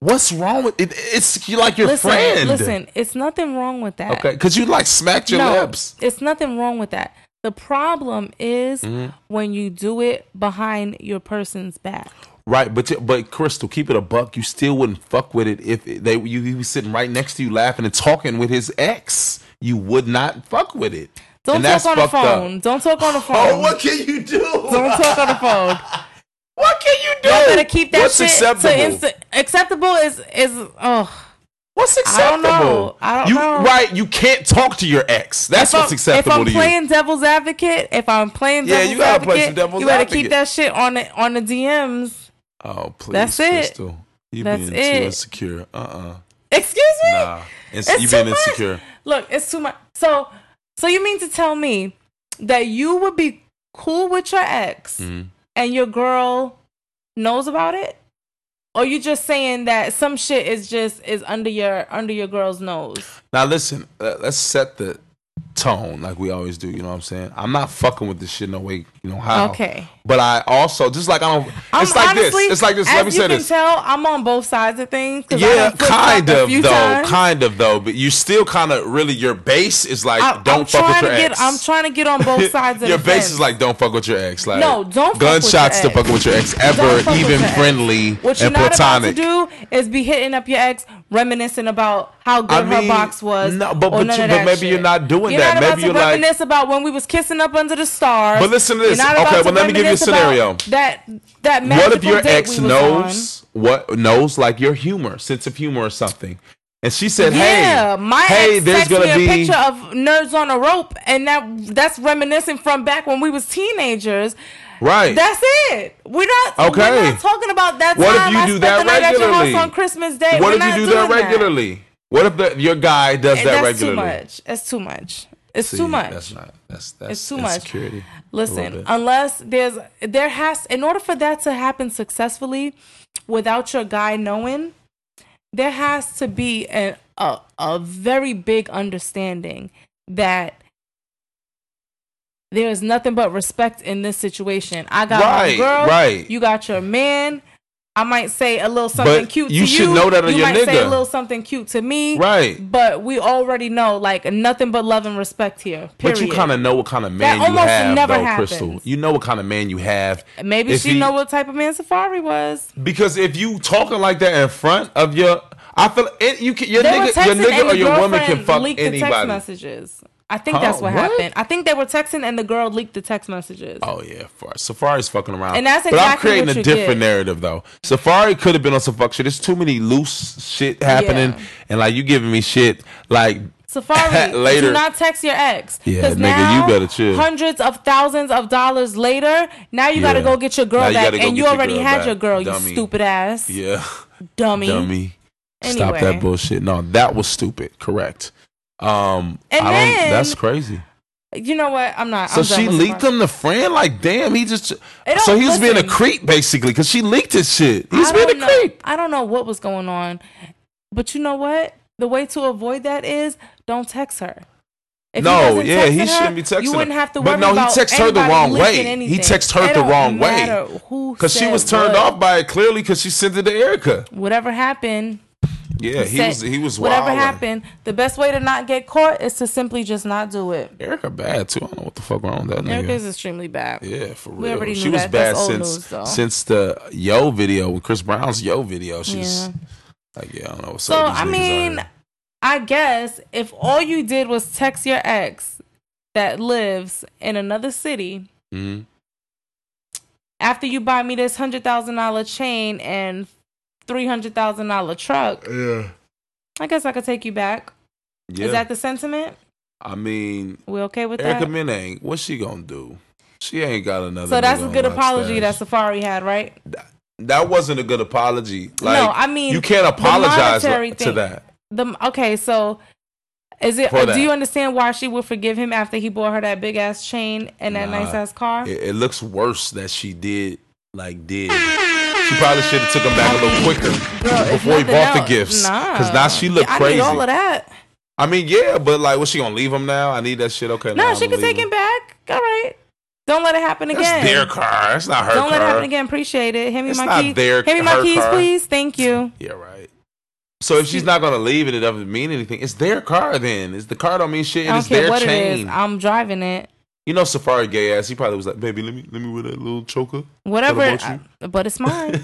What's wrong with it? It's you like your friend. Listen, it's nothing wrong with that. Okay, because you like smacked your lips. It's nothing wrong with that. The problem is when you do it behind your person's back. Right, but Crystal, keep it a buck. You still wouldn't fuck with it if he was sitting right next to you laughing and talking with his ex. You would not fuck with it. Don't talk on the phone. Don't talk on the phone. Oh, what can you do? Don't talk on the phone. What can you do? You better keep that shit. What's acceptable? Acceptable is. What's acceptable? I don't know. Right, you can't talk to your ex. That's what's acceptable to you. If I'm playing devil's advocate, you gotta keep that shit on the DMs. Oh, please, that's Crystal. You're being too insecure. Excuse me? Nah, you've been insecure. Look, it's too much. So you mean to tell me that you would be cool with your ex and your girl knows about it? Or you just saying that some shit is under your girl's nose? Now listen, let's set the tone like we always do. You know what I'm saying? I'm not fucking with this shit no way. You know how? Okay. But I also just like It's like this. Let me say this. As you can tell, I'm on both sides of things. Yeah, kind of though. But you still kind of really your base is like don't fuck with your ex. I'm trying to get on both sides of your base fence. Is like don't fuck with your ex. Like no, don't gunshots to fuck with your ex ever, even friendly and platonic. What you're not about to do is be hitting up your ex, reminiscing about how good her box was. No, but maybe you're not doing that. Maybe you're like reminisce about when we was kissing up under the stars. But listen to this. Okay, well let me give you a scenario. That what if your ex knows like your sense of humor or something, and she said, "Hey, there's gonna be a picture of nerds on a rope, and that's reminiscent from back when we was teenagers." Right. That's it. We're not talking about that time. What if you do that regularly on Christmas Day? What if you do that regularly? What if your guy does that regularly? That's too much. That's too much. It's too much. That's not. That's it's too much. Listen, unless in order for that to happen successfully, without your guy knowing, there has to be a very big understanding that there is nothing but respect in this situation. I got my girl. Right. You got your man. I might say a little something cute to you. You should know that you your nigga. You might say a little something cute to me. Right. But we already know, like, nothing but love and respect here, period. But you kind of know what kind of man you have, Crystal. You know what kind of man you have. Maybe she know what type of man Safari was. Because if you talking like that in front of your... I feel your nigga or your woman can fuck anybody. Leaked the text messages. I think that's what happened. I think they were texting and the girl leaked the text messages. Oh, yeah. Safari's fucking around. And that's exactly what I'm creating a different narrative, though. Safari could have been on some fuck shit. There's too many loose shit happening. Yeah. And, like, you giving me shit, like... Safari, later. Do not text your ex. Yeah, nigga, now, you better chill. Hundreds of thousands of dollars later, now you gotta go get your girl back. And you already had your girl, dummy. You stupid ass. Yeah. Dummy. Anyway. Stop that bullshit. No, that was stupid. Correct. That's crazy. You know what? I'm not. So she leaked him the friend. Like, damn, he just. So he was being a creep basically because she leaked his shit. He's being a creep. I don't know what was going on, but you know what? The way to avoid that is don't text her. He shouldn't be texting her. You wouldn't have to worry about anybody leaking anything. But no, he texted her the wrong way. He texted her the wrong way because she was turned off by it clearly because she sent it to Erica. Whatever happened. Yeah, he was wild. Whatever happened, the best way to not get caught is to simply just not do it. Erica bad too. I don't know what the fuck wrong with that nigga. Erica's extremely bad. Yeah, for real. We already knew was bad since the Yo video with Chris Brown's Yo video. She's like, I don't know what's up. So I mean, I guess if all you did was text your ex that lives in another city. Mm-hmm. After you buy me this $100,000 chain and $300,000 truck. Yeah. I guess I could take you back. Yeah. Is that the sentiment? I mean, we okay with that? Erica Mena ain't. What's she gonna do? She ain't got another. So that's a good apology that Safari had, right? That wasn't a good apology. Like, no, I mean, you can't apologize to that. Do you understand why she would forgive him after he bought her that big ass chain and that nice ass car? It looks worse that she did. She probably should have took him back a little quicker before he bought the gifts. Because now she looked crazy. I need all of that. I mean, yeah, but like, was she going to leave him now? I need that shit. Okay, no, she can take him back. All right. Don't let it happen again. That's their car. It's not her car. Don't let it happen again. Appreciate it. Hand me my keys. Hand me my keys, please. Thank you. Yeah, right. So if she's not going to leave it, it doesn't mean anything. It's their car then. It's the car don't mean shit. It's their chain. I'm driving it. You know, Safari gay ass. He probably was like, "Baby, let me wear that little choker." Whatever, but it's mine.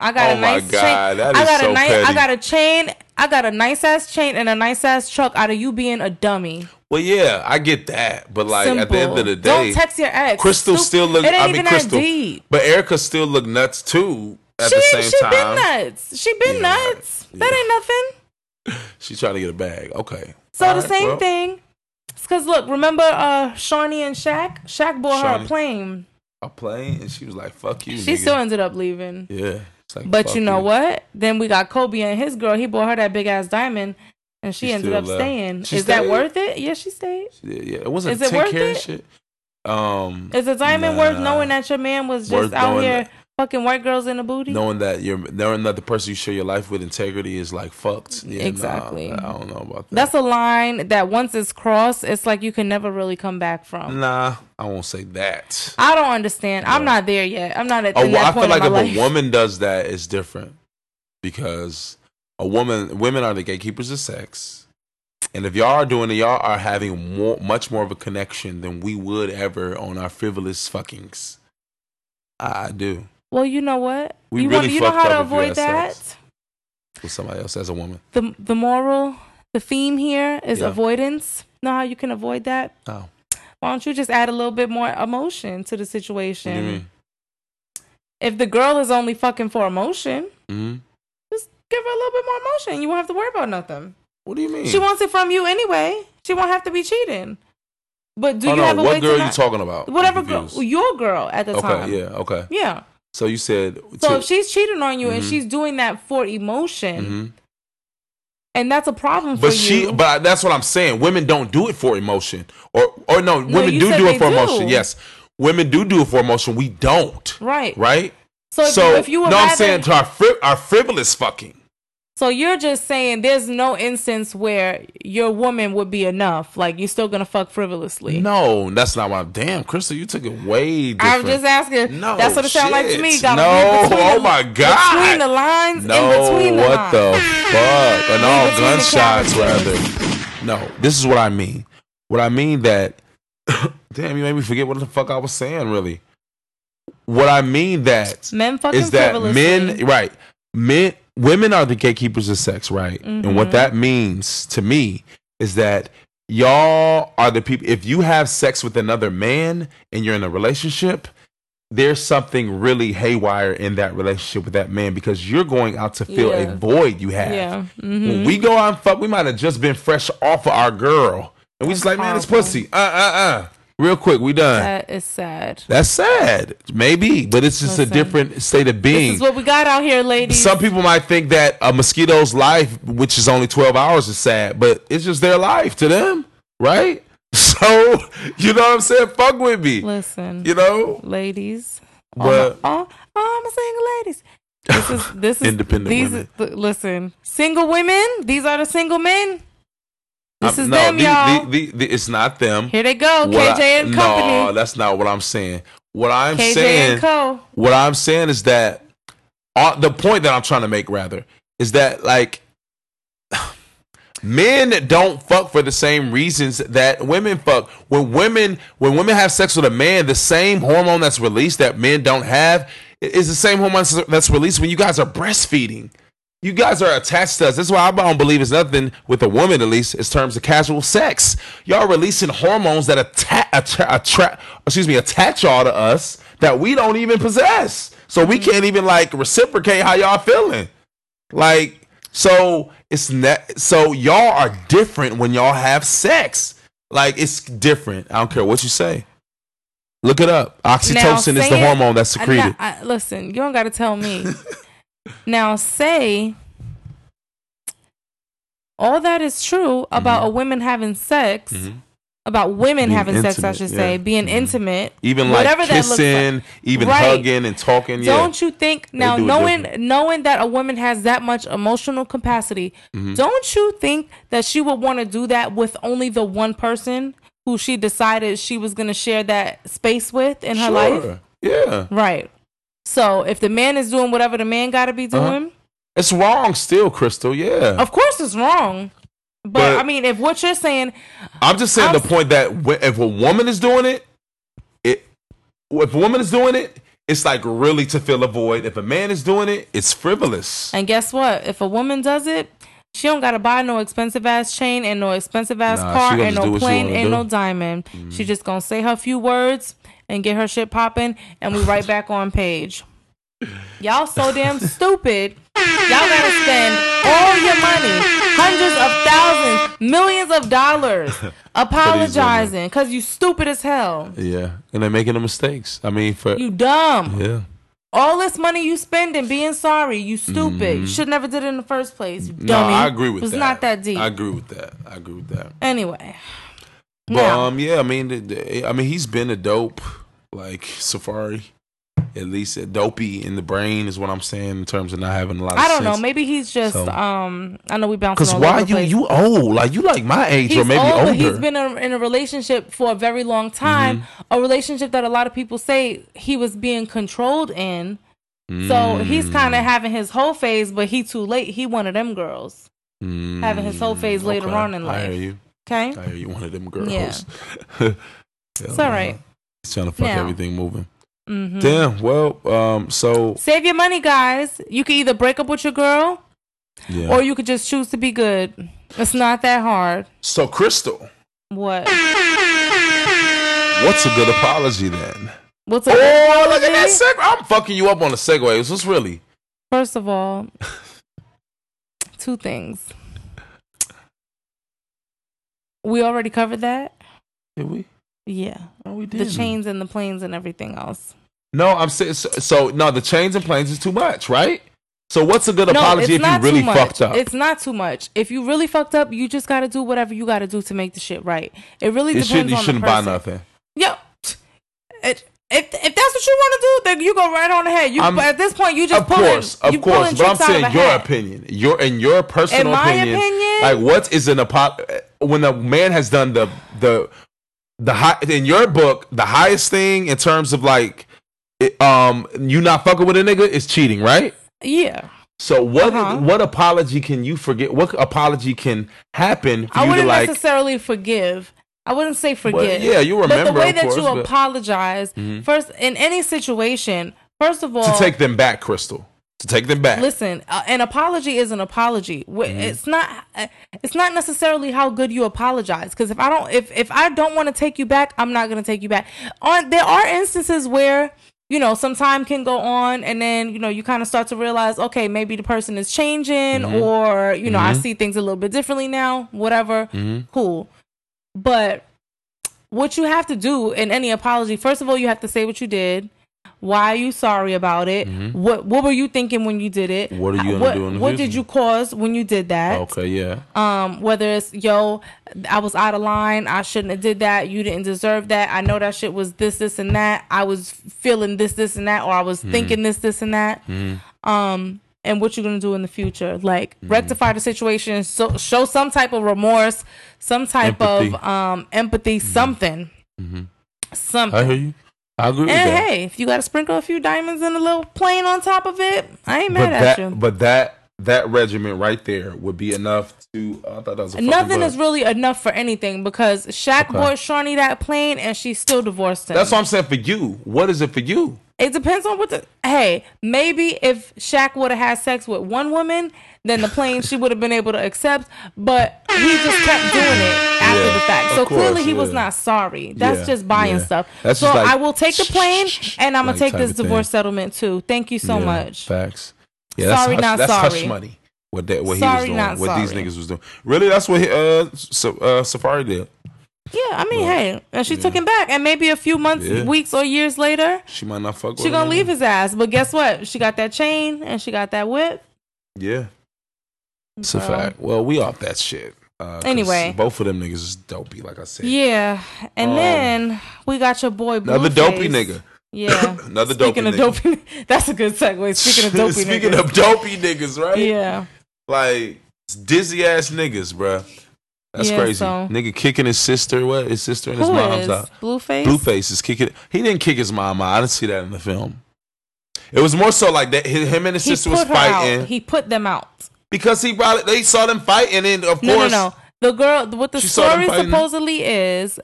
I got a nice chain. I got a chain. I got a nice ass chain and a nice ass truck out of you being a dummy. Well, yeah, I get that, but like Simple. At the end of the day, don't text your ex. Crystal still look. Crystal, deep. But Erica still look nuts too. At the same time, she been nuts. Yeah. That ain't nothing. She's trying to get a bag. Okay. So the same thing. Because look, remember Shawnee and Shaq? Shaq bought her a plane. A plane? And she was like, fuck you, She nigga. Still ended up leaving. Yeah. Like, but you know what? Then we got Kobe and his girl. He bought her that big-ass diamond, and she ended up staying. Is that worth it? Yeah, she stayed. Yeah. It wasn't $10K shit. Is a diamond worth knowing that your man was just out here fucking white girls in the booty? Knowing that you're another person you share your life with, integrity is like fucked. Yeah, exactly. I don't know about that. That's a line that once it's crossed, it's like you can never really come back from. Nah, I won't say that. I don't understand. No. I'm not there yet. I'm not at that point. I feel like if a woman does that, it's different because women are the gatekeepers of sex, and if y'all are doing it, y'all are having much more of a connection than we would ever on our frivolous fuckings. I do. Well, you know what? You know how to avoid that? With somebody else as a woman. The theme here is avoidance. Know how you can avoid that? Oh. Why don't you just add a little bit more emotion to the situation? What do you mean? If the girl is only fucking for emotion, just give her a little bit more emotion. You won't have to worry about nothing. What do you mean? She wants it from you anyway. She won't have to be cheating. But what girl are you talking about? Whatever girl. Your girl at the time. Okay, yeah, okay. Yeah. So you said... So if she's cheating on you and she's doing that for emotion, And that's a problem for you. But that's what I'm saying. Women don't do it for emotion. Or no, women do it for emotion. Yes. Women do it for emotion. We don't. Right. Right? So if you were I'm saying to our frivolous fucking. So you're just saying there's no instance where your woman would be enough. Like, you're still going to fuck frivolously. No, that's not why. Damn, Crystal, you took it way different. I'm just asking. No, that's what it sounds like to me. Oh my God. Between the lines. What the fuck? And all gunshots, rather. No, this is what I mean. What I mean that... Damn, you made me forget what the fuck I was saying, really. What I mean that... Men fucking is that men... Right. Men... Women are the gatekeepers of sex, right? Mm-hmm. And what that means to me is that y'all are the people. If you have sex with another man and you're in a relationship, there's something really haywire in that relationship with that man, because you're going out to fill a void you have. Yeah. Mm-hmm. When we go out and fuck, we might have just been fresh off of our girl. And we just like, man, it's pussy. Real quick, we done. That is sad. That's sad. Maybe, but it's just a different state of being. This is what we got out here, ladies. Some people might think that a mosquito's life, which is only 12 hours, is sad, but it's just their life to them, right? So, you know what I'm saying? Fuck with me. Listen. You know? Ladies. But, all my single ladies. This is independent women. Listen. Single women, these are the single men. This is them, y'all. It's not them. Here they go, KJ and company. No, that's not what I'm saying. What I'm saying is that the point that I'm trying to make, rather, is that, like, men don't fuck for the same reasons that women fuck. When women have sex with a man, the same hormone that's released that men don't have is the same hormone that's released when you guys are breastfeeding. You guys are attached to us. That's why I don't believe it's nothing with a woman, at least, in terms of casual sex. Y'all releasing hormones that attach y'all to us that we don't even possess. So we can't even, like, reciprocate how y'all feeling. Like, so it's so y'all are different when y'all have sex. Like, it's different. I don't care what you say. Look it up. Oxytocin is the hormone that's secreted. Listen, you don't got to tell me. Now, say all that is true about a woman having sex, about women being having intimate, sex, I should say, being intimate, even like kissing, like. Even hugging and talking. Don't you think now, knowing that a woman has that much emotional capacity, don't you think that she would want to do that with only the one person who she decided she was going to share that space with in her life? Yeah, right. So if the man is doing whatever the man got to be doing, it's wrong still, Crystal. Yeah, of course it's wrong. But I mean, if what you're saying, I'm just saying the point that if a woman is doing it, it's like really to fill a void. If a man is doing it, it's frivolous. And guess what? If a woman does it, she don't gotta buy no expensive ass chain and no expensive ass car and no plane and no diamond. She just gonna say her few words and get her shit popping, and we right back on page. Y'all so damn stupid. Y'all gotta spend all your money, hundreds of thousands, millions of dollars, apologizing because you stupid as hell. Yeah, and they're making the mistakes. I mean, you dumb. Yeah. All this money you spend and being sorry, you stupid. You should never did it in the first place. You dummy. I agree with that. It's not that deep. I agree with that. Anyway. But yeah, I mean, he's been a dope, like Safari, at least a dopey in the brain is what I'm saying in terms of not having a lot of sense. I don't know. Maybe he's just I know we bouncing all over the place. Because why you old? Like, you like my age or maybe older. He's been in a relationship for a very long time, a relationship that a lot of people say he was being controlled in. So he's kind of having his whole phase, but he too late. He one of them girls having his whole phase later on in life. I hear you. Okay. I hear you one of them girls. Yeah. It's all right. He's trying to fuck everything moving. Damn. Well, so save your money, guys. You can either break up with your girl, or you could just choose to be good. It's not that hard. So, Crystal, what's a good apology then? What's a good apology? Look at that segue. I'm fucking you up on the segues. What's really? First of all, two things. We already covered that? Did we? Yeah. Oh, we did. The chains and the planes and everything else. No, I'm saying, so no, the chains and planes is too much, right? So what's a good apology if you really fucked up? It's not too much. If you really fucked up, you just got to do whatever you got to do to make the shit right. It really depends on the person. You shouldn't buy nothing. Yo, if that's what you want to do, then you go right on ahead. You at this point, you just of course. But I'm saying your opinion, your personal opinion. Like, what is an apology when a man has done the high, in your book, the highest thing in terms of like you not fucking with a nigga is cheating, right? Yeah. So what apology can you forget? What apology can happen for you to like? I wouldn't necessarily forgive. I wouldn't say forgive. But yeah, you remember. But the way that you apologize first in any situation, first of all, to take them back, Crystal. To take them back. Listen, an apology is an apology. It's not necessarily how good you apologize. Because if I don't want to take you back, I'm not going to take you back. There are instances where, you know, some time can go on and then, you know, you kind of start to realize, okay, maybe the person is changing or, you know, I see things a little bit differently now, whatever. Cool. But what you have to do in any apology, first of all, you have to say what you did. Why are you sorry about it? What were you thinking when you did it? What are you gonna do in the future? Did you cause when you did that? Okay, yeah. Whether it's I was out of line. I shouldn't have did that. You didn't deserve that. I know that shit was this and that. I was feeling this and that, or I was thinking this and that. And what you're gonna do in the future? Like rectify the situation. So show some type of remorse, some type of empathy, something. Something. I hear you. I agree with that. Hey, if you got to sprinkle a few diamonds and a little plane on top of it, I ain't mad at you. But that regiment right there would be enough to. I thought that was a nothing is really enough for anything because Shaq bought Shawnee that plane and she still divorced him. That's what I'm saying for you. What is it for you? It depends on what the. Hey, maybe if Shaq would have had sex with one woman, then the plane she would have been able to accept. But he just kept doing it after the fact. So clearly he was not sorry. That's just buying stuff. That's so like, I will take the plane and I'm going to take this divorce settlement too. Thank you so much. Facts. Yeah, that's hush money. What these niggas was doing. Really, that's what Safari did. Yeah, I mean, hey, and she took him back, and maybe a few months, weeks, or years later, she might not fuck with him. She gonna leave his ass, but guess what? She got that chain and she got that whip. Yeah, it's a fact. Well, we off that shit. Anyway, both of them niggas is dopey, like I said. Yeah, and then we got your boy Blueface. Another dopey nigga. Yeah, another dopey nigga. Speaking of dopey, that's a good segue. Speaking of dopey, speaking of dopey niggas, right? Yeah, like dizzy ass niggas, bruh. That's crazy. So. Nigga kicking his sister. What? His sister and his mom's out. Blueface? Blueface is kicking. He didn't kick his mom out. I didn't see that in the film. It was more so like that. Him and his sister was fighting. He put them out. Because he probably, they saw them fight and then of course. No. The girl, what the story supposedly is,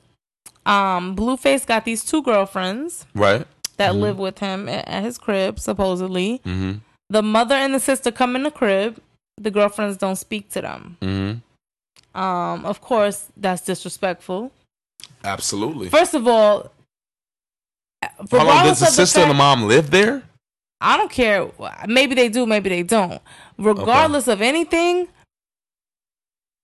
Blueface got these two girlfriends. Right. That live with him at his crib, supposedly. The mother and the sister come in the crib. The girlfriends don't speak to them. Of course, that's disrespectful. Absolutely. First of all, how long does the sister and the mom live there? I don't care. Maybe they do, maybe they don't. Regardless of anything,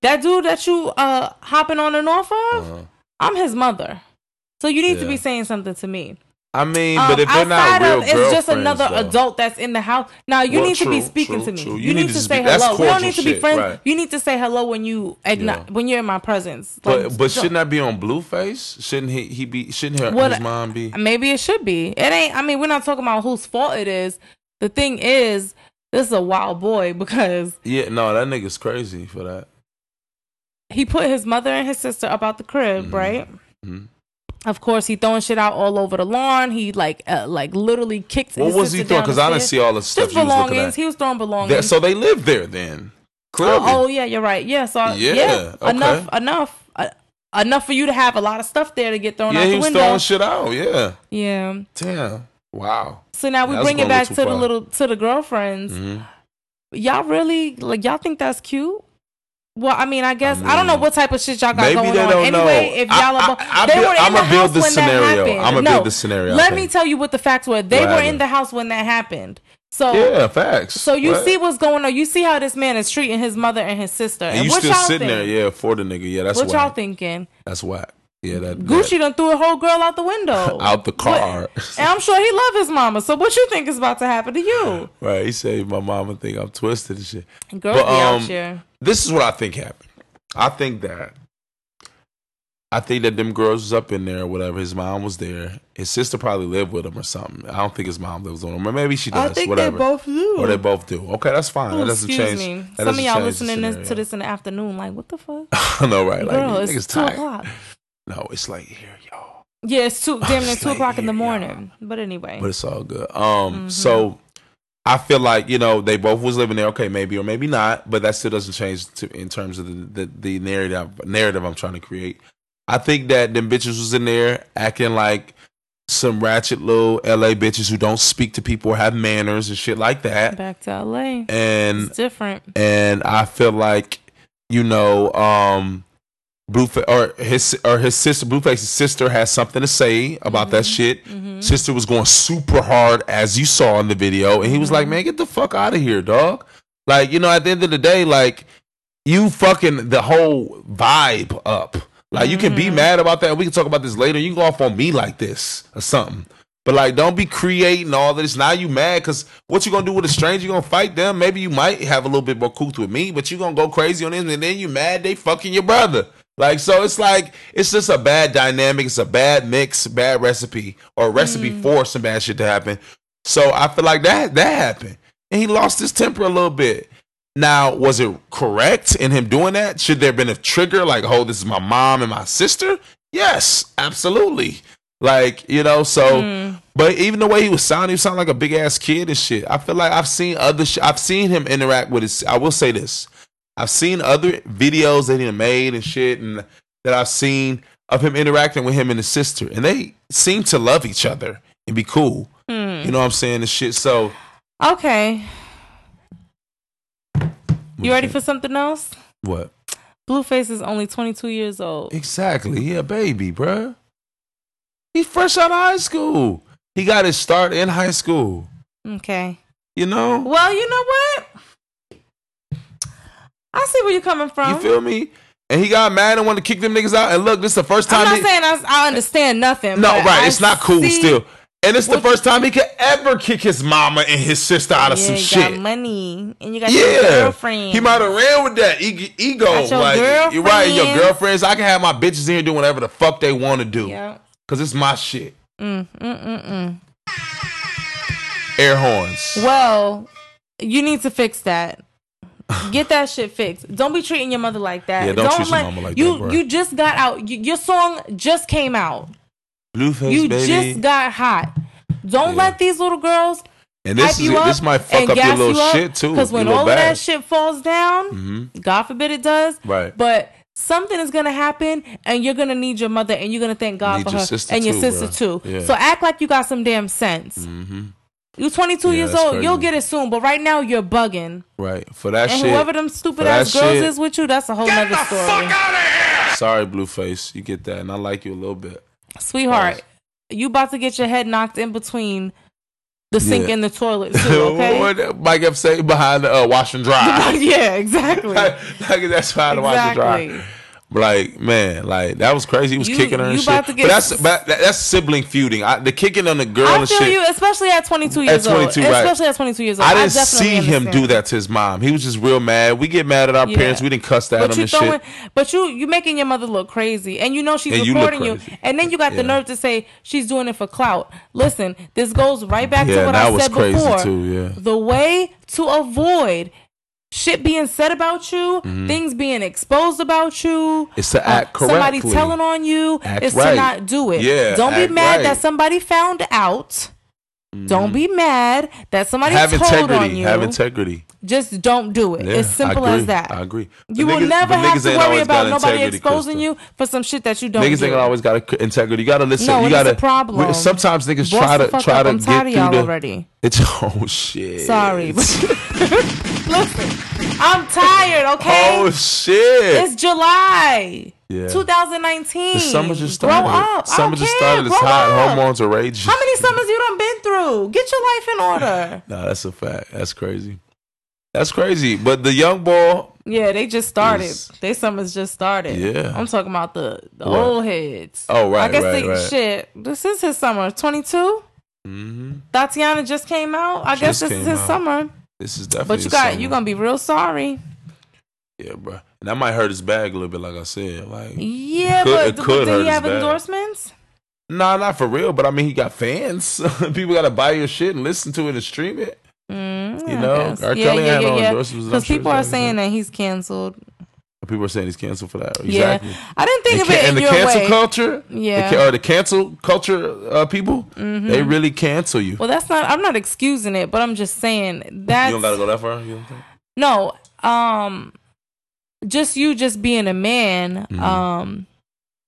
that dude that you hopping on and off of, I'm his mother. So you need to be saying something to me. I mean, but if they're not real girlfriends, it's just another adult that's in the house. Now you need to be speaking to me. You need to say hello. We don't need to be friends. Right. You need to say hello when you when you're in my presence. Like, but shouldn't that be on Blueface? Shouldn't he be? Shouldn't his mom be? Maybe it should be. It ain't. I mean, we're not talking about whose fault it is. The thing is, this is a wild boy because that nigga's crazy for that. He put his mother and his sister up out the crib, right? Of course, he throwing shit out all over the lawn. He like literally kicked. What was he throwing? Because I didn't see all the stuff. Just belongings. He was throwing belongings. So they lived there then. Clearly. Oh yeah, you're right. Yeah. So okay. Enough for you to have a lot of stuff there to get thrown out the window. Yeah, he was throwing shit out. Yeah. Damn. Wow. So now we bring it back to the girlfriends. Y'all really like y'all think that's cute? Well, I mean, I guess I don't know what type of shit y'all got going on. Anyway, if y'all are, they were in the house when that happened. I'm gonna build the scenario. Let me tell you what the facts were. They were in the house when that happened. So yeah, facts. So you see what's going on. You see how this man is treating his mother and his sister. And you still sitting there, for the nigga. Yeah, that's what y'all thinking. That's whack. Yeah, that Gucci done threw a whole girl out the window, out the car. But, and I'm sure he loved his mama. So what you think is about to happen to you? Right, he said my mama think I'm twisted and shit. Girl, but, out here. This is what I think happened. I think that them girls was up in there or whatever. His mom was there. His sister probably lived with him or something. I don't think his mom lives with him, or maybe she does. I think whatever. They both do, or they both do. Okay, that's fine. That doesn't change. Me. That some of y'all listening to this in the afternoon, like what the fuck? I know, right? Girl, like, it's 2:00. No, it's late here, y'all. Yeah, it's damn near 2:00 in the morning. Y'all. But anyway. But it's all good. So I feel like, you know, they both was living there. Okay, maybe or maybe not. But that still doesn't change in terms of the narrative I'm trying to create. I think that them bitches was in there acting like some ratchet little LA bitches who don't speak to people or have manners and shit like that. Back to LA. And it's different. And I feel like, you know, Blueface or his sister, Blueface's sister, has something to say about that shit. Mm-hmm. Sister was going super hard, as you saw in the video, and he was like, "Man, get the fuck out of here, dog." Like, you know, at the end of the day, like, you fucking the whole vibe up. Like, you can be mad about that. We can talk about this later. You can go off on me like this or something. But, like, don't be creating all this. Now you mad because what you going to do with a stranger? You going to fight them? Maybe you might have a little bit more couth with me, but you going to go crazy on them, and then you mad they fucking your brother. Like, so it's like, it's just a bad dynamic. It's a bad mix, bad recipe, or recipe for some bad shit to happen. So I feel like that happened. And he lost his temper a little bit. Now, was it correct in him doing that? Should there have been a trigger? Like, oh, this is my mom and my sister? Yes, absolutely. Like, you know, so, but even the way he sounded like a big ass kid and shit. I feel like I've seen other shit. I've seen him interact with his, I will say this. I've seen other videos that he made and shit, and that I've seen of him interacting with him and his sister. And they seem to love each other and be cool. You know what I'm saying? And shit, so. Okay. You ready for something else? What? Blueface is only 22 years old. Exactly. He a baby, bruh. He fresh out of high school. He got his start in high school. Okay. You know? Well, you know what? I see where you're coming from. You feel me? And he got mad and wanted to kick them niggas out. And look, this is the first time. I'm not saying I understand nothing. No, right. It's not cool still. And it's the first time he could ever kick his mama and his sister out of some shit. You got money. And you got your girlfriend. He might have ran with that ego. Like, you're right, your girlfriends. I can have my bitches in here doing whatever the fuck they want to do. Because it's my shit. Air horns. Well, you need to fix that. Get that shit fixed. Don't be treating your mother like that. Yeah, don't treat your mama like that, bro. You just got out. Your song just came out. Blueface, you baby. Just got hot. Don't let these little girls and this hype you up. This might fuck up your little shit too. Because when all of that shit falls down, God forbid it does. Right. But something is gonna happen, and you're gonna need your mother, and you're gonna thank God for her and your sister too. Yeah. So act like you got some damn sense. You're 22 years old. Crazy. You'll get it soon. But right now, you're bugging. Right. For that shit. And whoever them stupid-ass girls is with you, that's a whole nother story. Get the fuck out of here! Sorry, Blueface. You get that. And I like you a little bit. Sweetheart, you about to get your head knocked in between the sink and the toilet, too, okay? What Mike F. say behind the wash and dry. Yeah, exactly. like that's behind the wash and dry. Like, man, like, that was crazy. He was kicking her and shit. But that's sibling feuding. The kicking on the girl and shit. I feel you, especially at 22 years old. Especially at 22 years old. I didn't see him do that to his mom. He was just real mad. We get mad at our parents. We didn't cuss at him and shit. But you making your mother look crazy. And you know she's recording you. And then you got the nerve to say she's doing it for clout. Listen, this goes right back to what I said before. The way to avoid shit being said about you, things being exposed about you. It's to act correctly. Somebody telling on you. It's to not do it. Yeah, don't be mad that somebody found out. Don't be mad that somebody told on you. Have integrity. Just don't do it. Yeah, it's simple as that. I agree. You will never have to worry about nobody exposing you for some shit that you don't do. Niggas ain't always got integrity. You gotta listen. No, it's a problem. Sometimes niggas try to get through y'all already. It's shit. Sorry. Listen, I'm tired, okay? Oh, shit. It's July 2019. The summer just started. Grow up. Summer just started. It's hot. Hormones are raging. How many summers you done been through? Get your life in order. Nah, that's a fact. That's crazy. But the young boy, Yeah, they just started. Their summers just started. Yeah. I'm talking about the right. old heads. Oh, right, I guess right, they, right. Shit, this is his summer. 22? Mm-hmm. Tatiana just came out. I guess this is his summer. This is definitely his summer. But you're going to be real sorry. Yeah, bro. And that might hurt his bag a little bit, like I said. Like, yeah, but did he have endorsements? Nah, not for real. But, I mean, he got fans. People got to buy your shit and listen to it and stream it. You know, R. Kelly had no endorsements. Because people are saying that he's canceled. People are saying he's canceled for that. Exactly. Yeah. I didn't think of it in your way. And the cancel culture, or the cancel culture people, they really cancel you. Well, that's not. I'm not excusing it, but I'm just saying that. You don't gotta go that far. You don't think? No. Just being a man.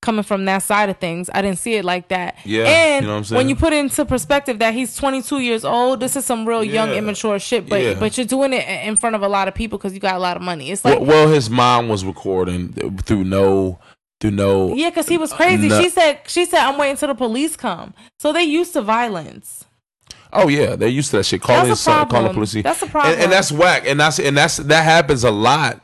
Coming from that side of things, I didn't see it like that. Yeah, and you know what I'm saying? When you put into perspective that he's 22 years old, this is some real young, immature shit. But but you're doing it in front of a lot of people because you got a lot of money. It's like his mom was recording through no. Yeah, because he was crazy. She said, "I'm waiting till the police come." So they used to violence. Oh yeah, they're used to that shit. Calling the police. That's a problem, and that's whack. And that happens a lot.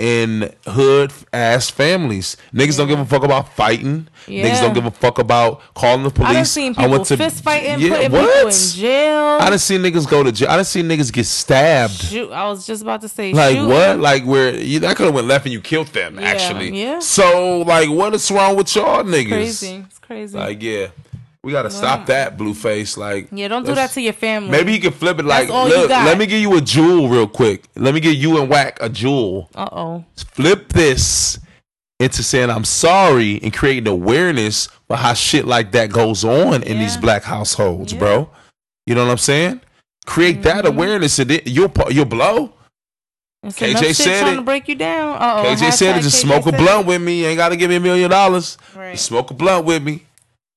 In hood ass families, niggas don't give a fuck about fighting. Yeah. Niggas don't give a fuck about calling the police. I done seen people fist fighting, putting people in jail. I done seen niggas go to jail. I done seen niggas get stabbed. Shoot, I was just about to say, like shoot. What? Like where? That could have went left and you killed them. Actually, yeah. So like, what is wrong with y'all niggas? It's crazy. Like we gotta stop that, Blueface. Like don't do that to your family. Maybe you can flip it. Like look, let me give you a jewel real quick. Let me give you and Whack a jewel. Flip this into saying I'm sorry and creating awareness for how shit like that goes on in these black households, bro. You know what I'm saying? Create that awareness and you'll blow. KJ said it. To break you down. KJ said it. Just smoke a blunt with me. Ain't gotta give me $1 million. Just smoke a blunt with me.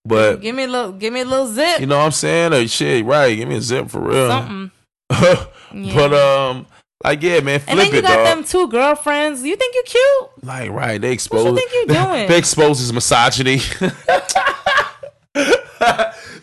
But give me a little zip. You know what I'm saying? Or shit, right? Give me a zip for real. Something. But man, flip it. And then you got them two girlfriends. You think you cute? Like, right? They expose. What you think you doing? They expose his misogyny.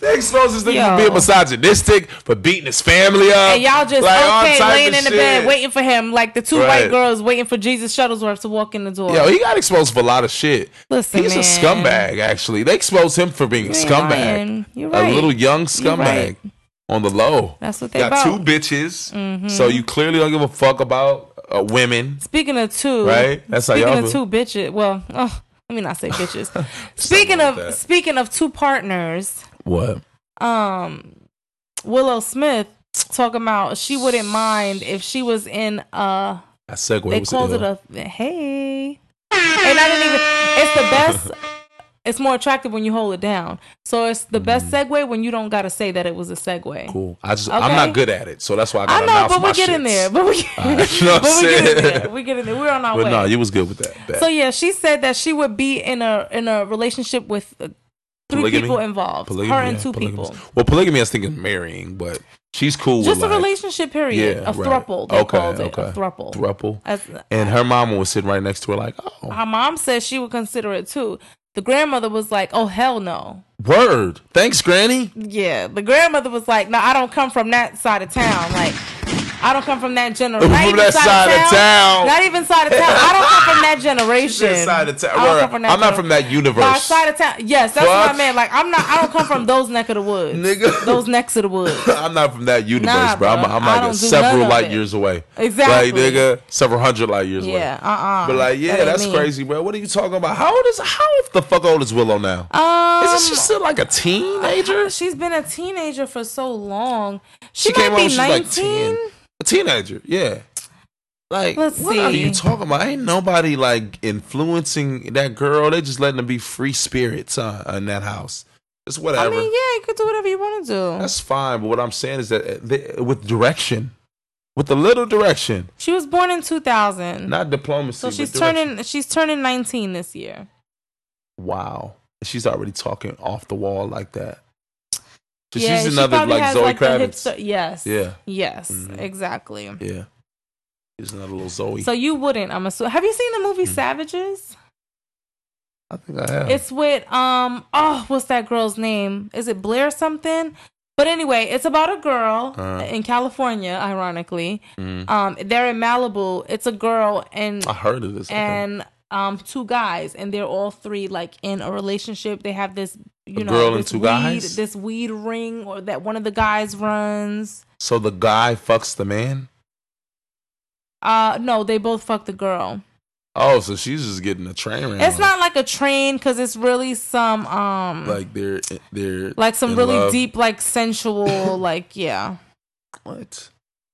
They expose this nigga for being misogynistic, for beating his family up. And y'all just like, laying in the bed waiting for him, like the two white girls waiting for Jesus Shuttlesworth to walk in the door. Yo, he got exposed for a lot of shit. Listen, he's a scumbag, actually. They exposed him for being a scumbag. You're right. A little young scumbag on the low. That's what they got about. Two bitches. Mm-hmm. So you clearly don't give a fuck about women. Speaking of two. Right? That's how y'all do. Speaking of two bitches. Well, let me not say bitches. speaking of two partners, what? Willow Smith talking about she wouldn't mind if she was in a. I segue. They called it a hey. And I didn't even. It's the best. It's more attractive when you hold it down. So it's the best segue when you don't gotta say that it was a segue. Cool. I'm not good at it, so that's why I gotta announce my shit. But we're getting there. We're on our way. But no, you was good with that. So yeah, she said that she would be in a relationship with three people involved. Polygamy, her and two people. Well, polygamy I think is marrying, but she's cool with a relationship period. Yeah, a throuple. They called it a throuple. And her mama was sitting right next to her like, oh. Her mom said she would consider it too. The grandmother was like, oh, hell no. Word. Thanks, Granny. Yeah. The grandmother was like, no, I don't come from that side of town. Like, I don't come from that generation. Not even side of town. I don't come from that generation. Side of town. I'm not from that universe. By side of town. Yes, that's what I meant. Like, I don't come from those neck of the woods. Nigga. Those necks of the woods. I'm not from that universe, bro. I'm like several light years away. Exactly. Like, nigga, several hundred light years away. Yeah, But like, yeah, that's crazy, bro. What are you talking about? How the fuck old is Willow now? Isn't she still like a teenager? She's been a teenager for so long. She might be 19. A teenager, yeah. Like, what are you talking about? Ain't nobody like influencing that girl. They just letting them be free spirits in that house. It's whatever. I mean, yeah, you could do whatever you want to do. That's fine. But what I'm saying is that with a little direction. She was born in 2000. Not diplomacy. So she's turning 19 this year. Wow, she's already talking off the wall like that. She's another like Zoe Kravitz. Yes. Yeah. Yes. Mm-hmm. Exactly. Yeah. She's another little Zoe. So you wouldn't, I'm assuming. Have you seen the movie Savages? I think I have. It's with what's that girl's name? Is it Blair something? But anyway, it's about a girl in California, ironically. Mm. They're in Malibu. It's a girl and I heard of this and two guys, and they're all three like in a relationship. They have this, you know, girl and two guys. This weed ring, or that one of the guys runs. So the guy fucks the man? No, they both fuck the girl. Oh, so she's just getting a train ride. It's not like a train, because it's really some like they're like some really love. Deep, like sensual, like yeah. What?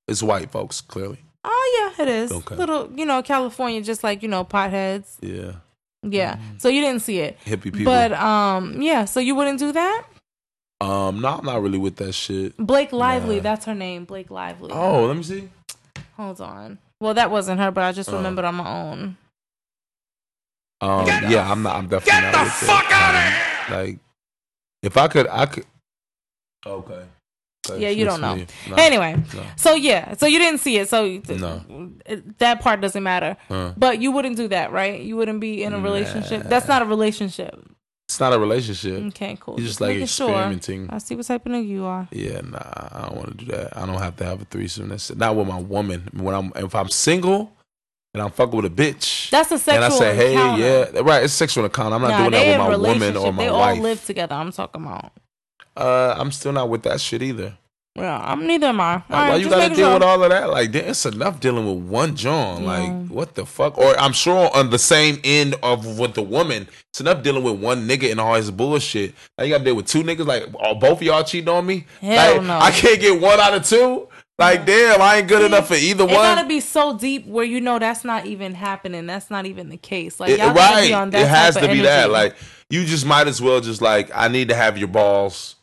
It's white folks, clearly. Oh yeah, it is. Okay. Little, you know, California, just like, you know, potheads. Yeah. Yeah. So you didn't see it. Hippie people. But yeah. So you wouldn't do that? No, I'm not really with that shit. Blake Lively, that's her name. Blake Lively. Oh, let me see. Hold on. Well, that wasn't her, but I just remembered on my own. Yeah, I'm not. I'm definitely not. Get the fuck out of here! Like, if I could, I could. Okay. Like, yeah, you don't know. No, anyway, no. So yeah, so you didn't see it, so no. That part doesn't matter. But you wouldn't do that, right? You wouldn't be in a relationship. Nah. That's not a relationship. It's not a relationship. Okay, cool. You're just like experimenting. Sure. I see what type of nigga you are. Yeah, nah, I don't want to do that. I don't have to have a threesome. That's it. Not with my woman. If I'm single. And I'm fucking with a bitch. That's a sexual encounter. And I say, hey, encounter. Yeah. Right, it's sexual encounter. I'm not doing that with my woman or my wife. They all live together, I'm talking about. I'm still not with that shit either. Yeah, neither am I. Like, why you gotta deal with all of that? Like, it's enough dealing with one John. Yeah. Like, what the fuck? Or I'm sure on the same end of with the woman, it's enough dealing with one nigga and all his bullshit. Now you gotta deal with two niggas? Like, both of y'all cheating on me? Hell like, no. I can't get one out of two? Like, damn, I ain't good enough for either one. It gotta be so deep where you know that's not even happening. That's not even the case. Like, y'all gotta be on that. It has to be that. Like, you just might as well just like, I need to have your balls.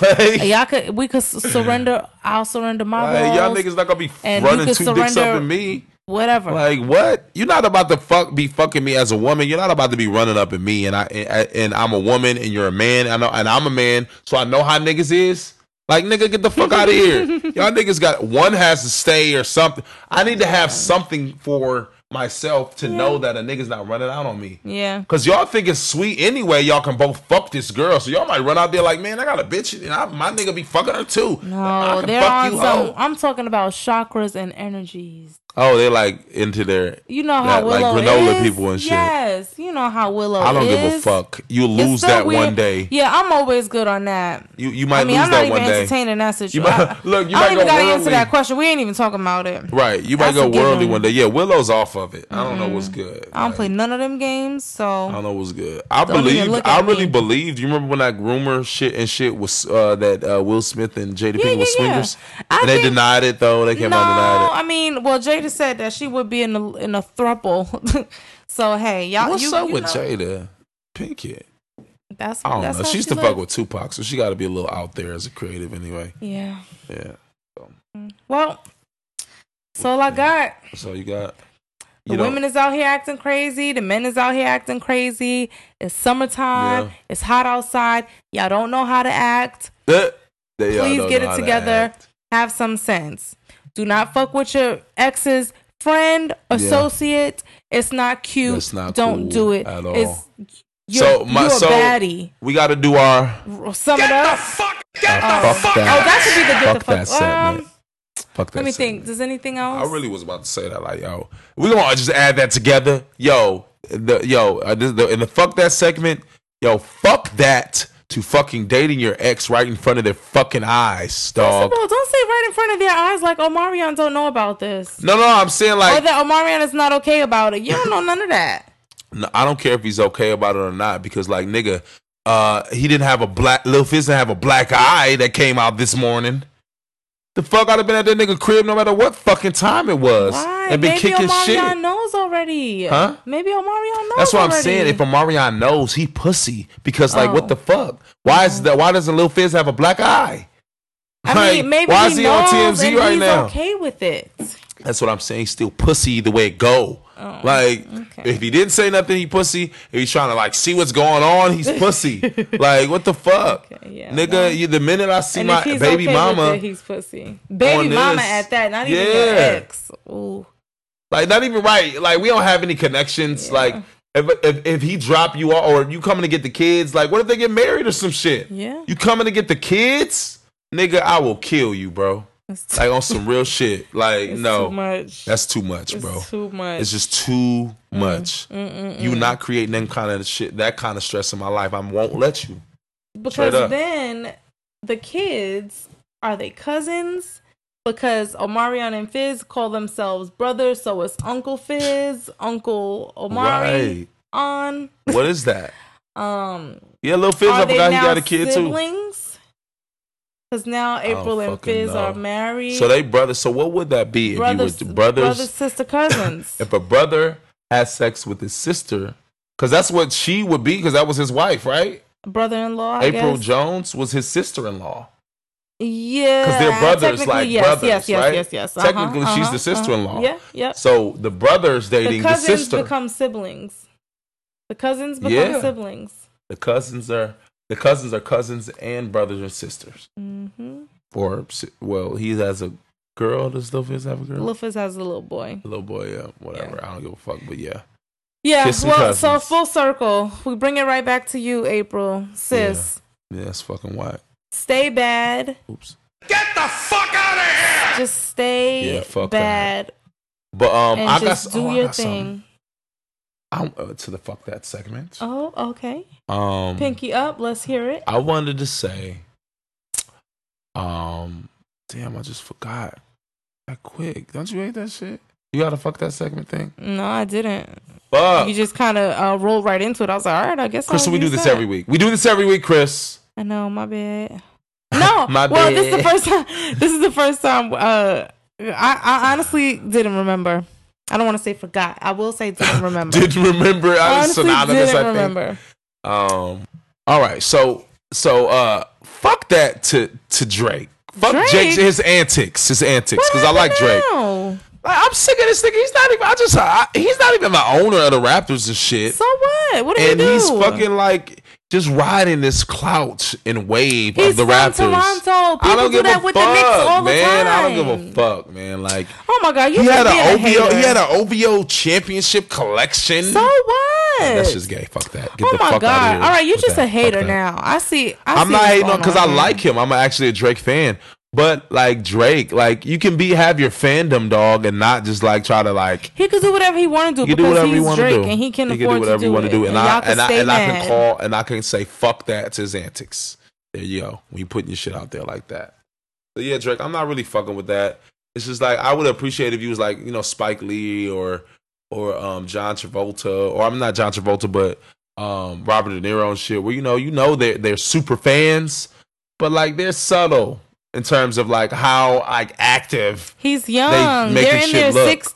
Like, y'all we could surrender. I'll surrender my balls. Y'all niggas not gonna be running two dicks up in me. Whatever. Like, what? You're not about to be fucking me as a woman. You're not about to be running up at me. And I'm a woman, and you're a man. I know, and I'm a man, so I know how niggas is. Like, nigga, get the fuck out of here. Y'all niggas got one has to stay or something. I need to have something for myself to know that a nigga's not running out on me. Yeah. Because y'all think it's sweet anyway. Y'all can both fuck this girl. So y'all might run out there like, man, I got a bitch. And my nigga be fucking her too. No, they're on some. I'm talking about chakras and energies. Oh, they're like into their, you know how that, Willow like granola is? People and shit. Yes, you know how Willow is. I don't give a fuck. You lose that weird. One day. Yeah, I'm always good on that. You might lose that one day. I'm not even entertaining that situation. Look, you I might don't go even got to answer that question. We ain't even talking about it. Right, you might go worldly one day. Yeah, Willow's off of it. I don't know what's good. I don't play none of them games, so I don't know what's good. I really believed. You remember when that rumor shit and shit was that Will Smith and Jada Pinkett was swingers, and they denied it though. They came out and denied it. No, I mean, well, Jada said that she would be in a throuple. So hey, y'all. What's up with Jada Pinkett? That's I don't know. She used to fuck with Tupac, so she got to be a little out there as a creative, anyway. Yeah. Yeah. So. Well, that's all I got. That's all you got. The women is out here acting crazy. The men is out here acting crazy. It's summertime. Yeah. It's hot outside. Y'all don't know how to act. Please get it together. Have some sense. Do not fuck with your ex's friend, associate. It's not cute. That's not Don't cool do it. At all. It's, you're a baddie. We got to do our... Sum it up. Get the fuck out. Oh, that should be the get the fuck out. Fuck that. Let me think. Does anything else? I really was about to say that. Like, yo, we're going to just add that together. In the fuck that segment, yo, fuck that. To fucking dating your ex right in front of their fucking eyes, dog. First of all, don't say right in front of their eyes like Omarion don't know about this. No, I'm saying like... Or that Omarion is not okay about it. You don't know none of that. No, I don't care if he's okay about it or not because like, nigga, he didn't have a black... Lil Fizz didn't have a black eye that came out this morning. The fuck I'd have been at that nigga crib no matter what fucking time it was. Why? And been Maybe kicking Omarion shit. Omarion knows already. Huh? Maybe Omarion knows That's what already. I'm saying. If Omarion knows, he pussy. Because, like, what the fuck? Why doesn't Lil Fizz have a black eye? I like, mean, maybe why is he on TMZ right now? He's okay with it. That's what I'm saying. He's still pussy the way it go. Oh, like, okay. If he didn't say nothing, he pussy. If he's trying to, like, see what's going on, he's pussy. Like, what the fuck? Okay, yeah, nigga, the minute I see my baby mama... He's pussy. Baby mama this, at that, not even your ex. Ooh. Like, not even right. Like, we don't have any connections. Yeah. Like, if he drop you off, or you coming to get the kids, like, what if they get married or some shit? Yeah. You coming to get the kids? nigga, I will kill you, bro. Like on some real shit. Like it's no, too much. That's too much, bro. It's too much. It's just too much. You not creating that kind of shit, that kind of stress in my life. I won't let you. Because then the kids are they cousins? Because Omarion and Fizz call themselves brothers, so it's Uncle Fizz, Uncle Omari. Right. On what is that? Yeah, Lil Fizz. I forgot he got a kid siblings? Too. Because now April and Fizz are married. So they brothers. So what would that be if you were brothers, sister, cousins? If a brother has sex with his sister, because that's what she would be, because that was his wife, right? Brother-in-law, April Jones was his sister-in-law. Yeah. Because they're brothers, like brothers, right? Yes. Technically, she's the sister-in-law. Yeah. So the brothers dating the sister. The cousins become siblings. The cousins become siblings. The cousins are cousins and brothers and sisters. Mm-hmm. Or, well, he has a girl. Does Lil Fizz have a girl? Lil Fizz has a little boy. Yeah. Whatever. Yeah. I don't give a fuck, but yeah. Yeah, well, so full circle. We bring it right back to you, April. Sis. Yeah, that's fucking whack. Stay bad. Oops. Get the fuck out of here! Just stay bad. That. But, and I just got, do your thing. To the fuck that segment. Oh, okay. Pinky up. Let's hear it. I wanted to say, damn, I just forgot. That quick. Don't you hate that shit? You got to fuck that segment thing? No, I didn't. Fuck. You just kind of rolled right into it. I was like, all right, I guess. Chris, we do this every week. We do this every week, Chris. I know. My bad. No. My bad. Well, this is the first time. I honestly didn't remember. I don't want to say forgot. I will say didn't remember. Didn't remember. All right. So fuck that to Drake. Fuck Drake? His antics. Because I like Drake. I'm sick of this nigga. He's not even. He's not even the owner of the Raptors and shit. So what? What did he do? And he's fucking like just riding this clout and wave of the Raptors. Toronto. I don't give a fuck, man. Like, oh my god, he had an OVO championship collection. So what? Man, that's just gay. Fuck that. Get the fuck out of here. All right, you're just a hater now. I'm not hating on because I like him. I'm actually a Drake fan. But like Drake, like you can have your fandom, dog, and not just like try to like. He could do whatever he want to do because he's Drake, and he can afford to do whatever he want to do. And I can say fuck that to his antics. There you go. When you putting your shit out there like that. But yeah, Drake, I'm not really fucking with that. It's just like I would appreciate if you was like, you know, Spike Lee or John Travolta, or I'm not John Travolta, but Robert De Niro and shit. Where you know they're super fans, but like they're subtle. In terms of like how like active he's young, they're in their 60s.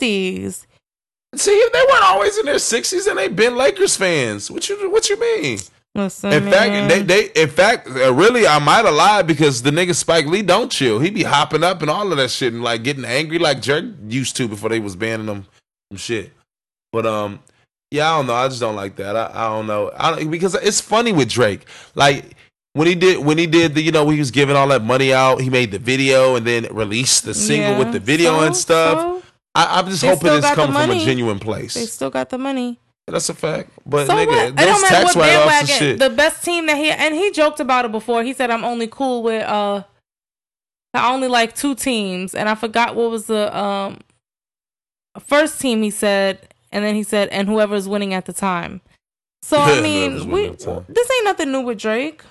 See, they weren't always in their 60s, and they've been Lakers fans. What you mean? Listen, in fact, I might have lied because the nigga Spike Lee don't chill. He be hopping up and all of that shit and like getting angry like Jerk used to before they was banning them and shit. But yeah, I don't know. I just don't like that. I don't know. Because it's funny with Drake, like. When he did the, you know, he was giving all that money out, he made the video and then released the single with the video and stuff. I'm just hoping it's coming from a genuine place. They still got the money. That's a fact. But so nigga, those tax write-offs and shit. The best team that he joked about it before. He said, I'm only cool with I only like two teams, and I forgot what was the first team he said, and then he said, and whoever's winning at the time. So I mean, this ain't nothing new with Drake.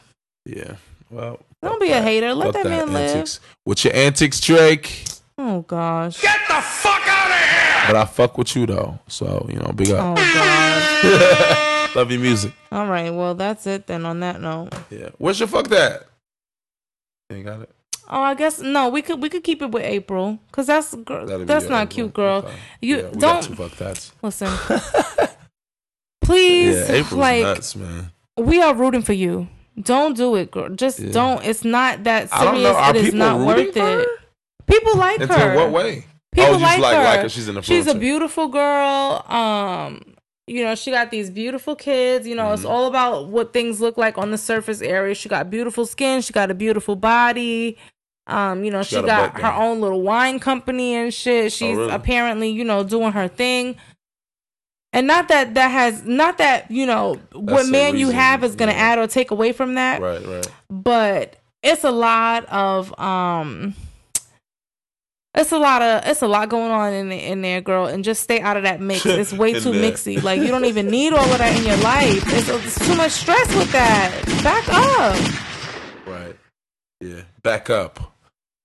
Yeah, well, don't be a hater. Let that man live. With your antics, Drake. Oh gosh, get the fuck out of here! But I fuck with you though, so you know, big up. Oh god, love your music. All right, well that's it then. On that note, yeah, where's your fuck that? You got it. Oh, I guess no. We could keep it with April because that's not cute, girl. Okay. You don't got two fuck that. Listen, please, yeah, April's like nuts, man. We are rooting for you. Don't do it, girl. Just don't. It's not that serious. It is not worth it. People like her. In what way? People like her. She's a beautiful girl. You know, she got these beautiful kids. You know, it's all about what things look like on the surface area. She got beautiful skin. She got a beautiful body. You know, she got her own little wine company and shit. She's apparently, you know, doing her thing. And not that, you know, what man you have is going to add or take away from that. Right. But it's a lot of it's a lot going on in there, girl, and just stay out of that mix. It's way too mixy. Like, you don't even need all of that in your life. It's too much stress with that. Back up. Right. Yeah. Back up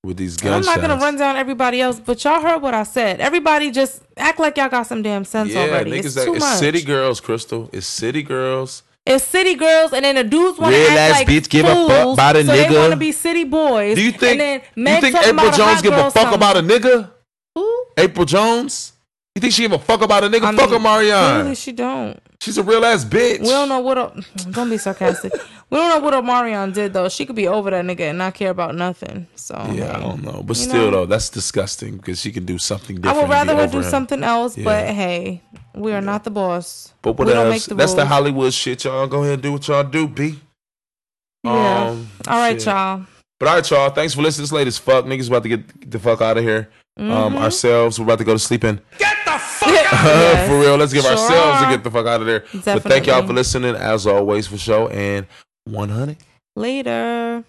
with these gunshots. I'm not gonna run down everybody else, but y'all heard what I said. Everybody just act like y'all got some damn sense already. Niggas, it's too much. It's city girls, Crystal. It's city girls. It's city girls, and then the dudes want to act like bitch give fools, a fuck about a so nigga. They want to be city boys. Do you think? You think April Jones give a fuck about a nigga? Who? April Jones? You think she give a fuck about a nigga? I mean, fuck Omarion. Really, she don't. She's a real ass bitch. We don't know what. Don't be sarcastic. We don't know what Omarion did though. She could be over that nigga and not care about nothing. So yeah, I don't know. But still though, that's disgusting because she can do something different. I would rather her do something else. Yeah. But hey, we are not the boss. But what else? That's the Hollywood shit, y'all. Go ahead and do what y'all do, B. Yeah. All right, y'all. But all right, y'all. Thanks for listening. This late as fuck. Niggas about to get the fuck out of here. Ourselves, we're about to go to sleep and get the fuck out of here. For real, let's give ourselves and get the fuck out of there. Definitely. But thank y'all for listening as always for show and 100. Later.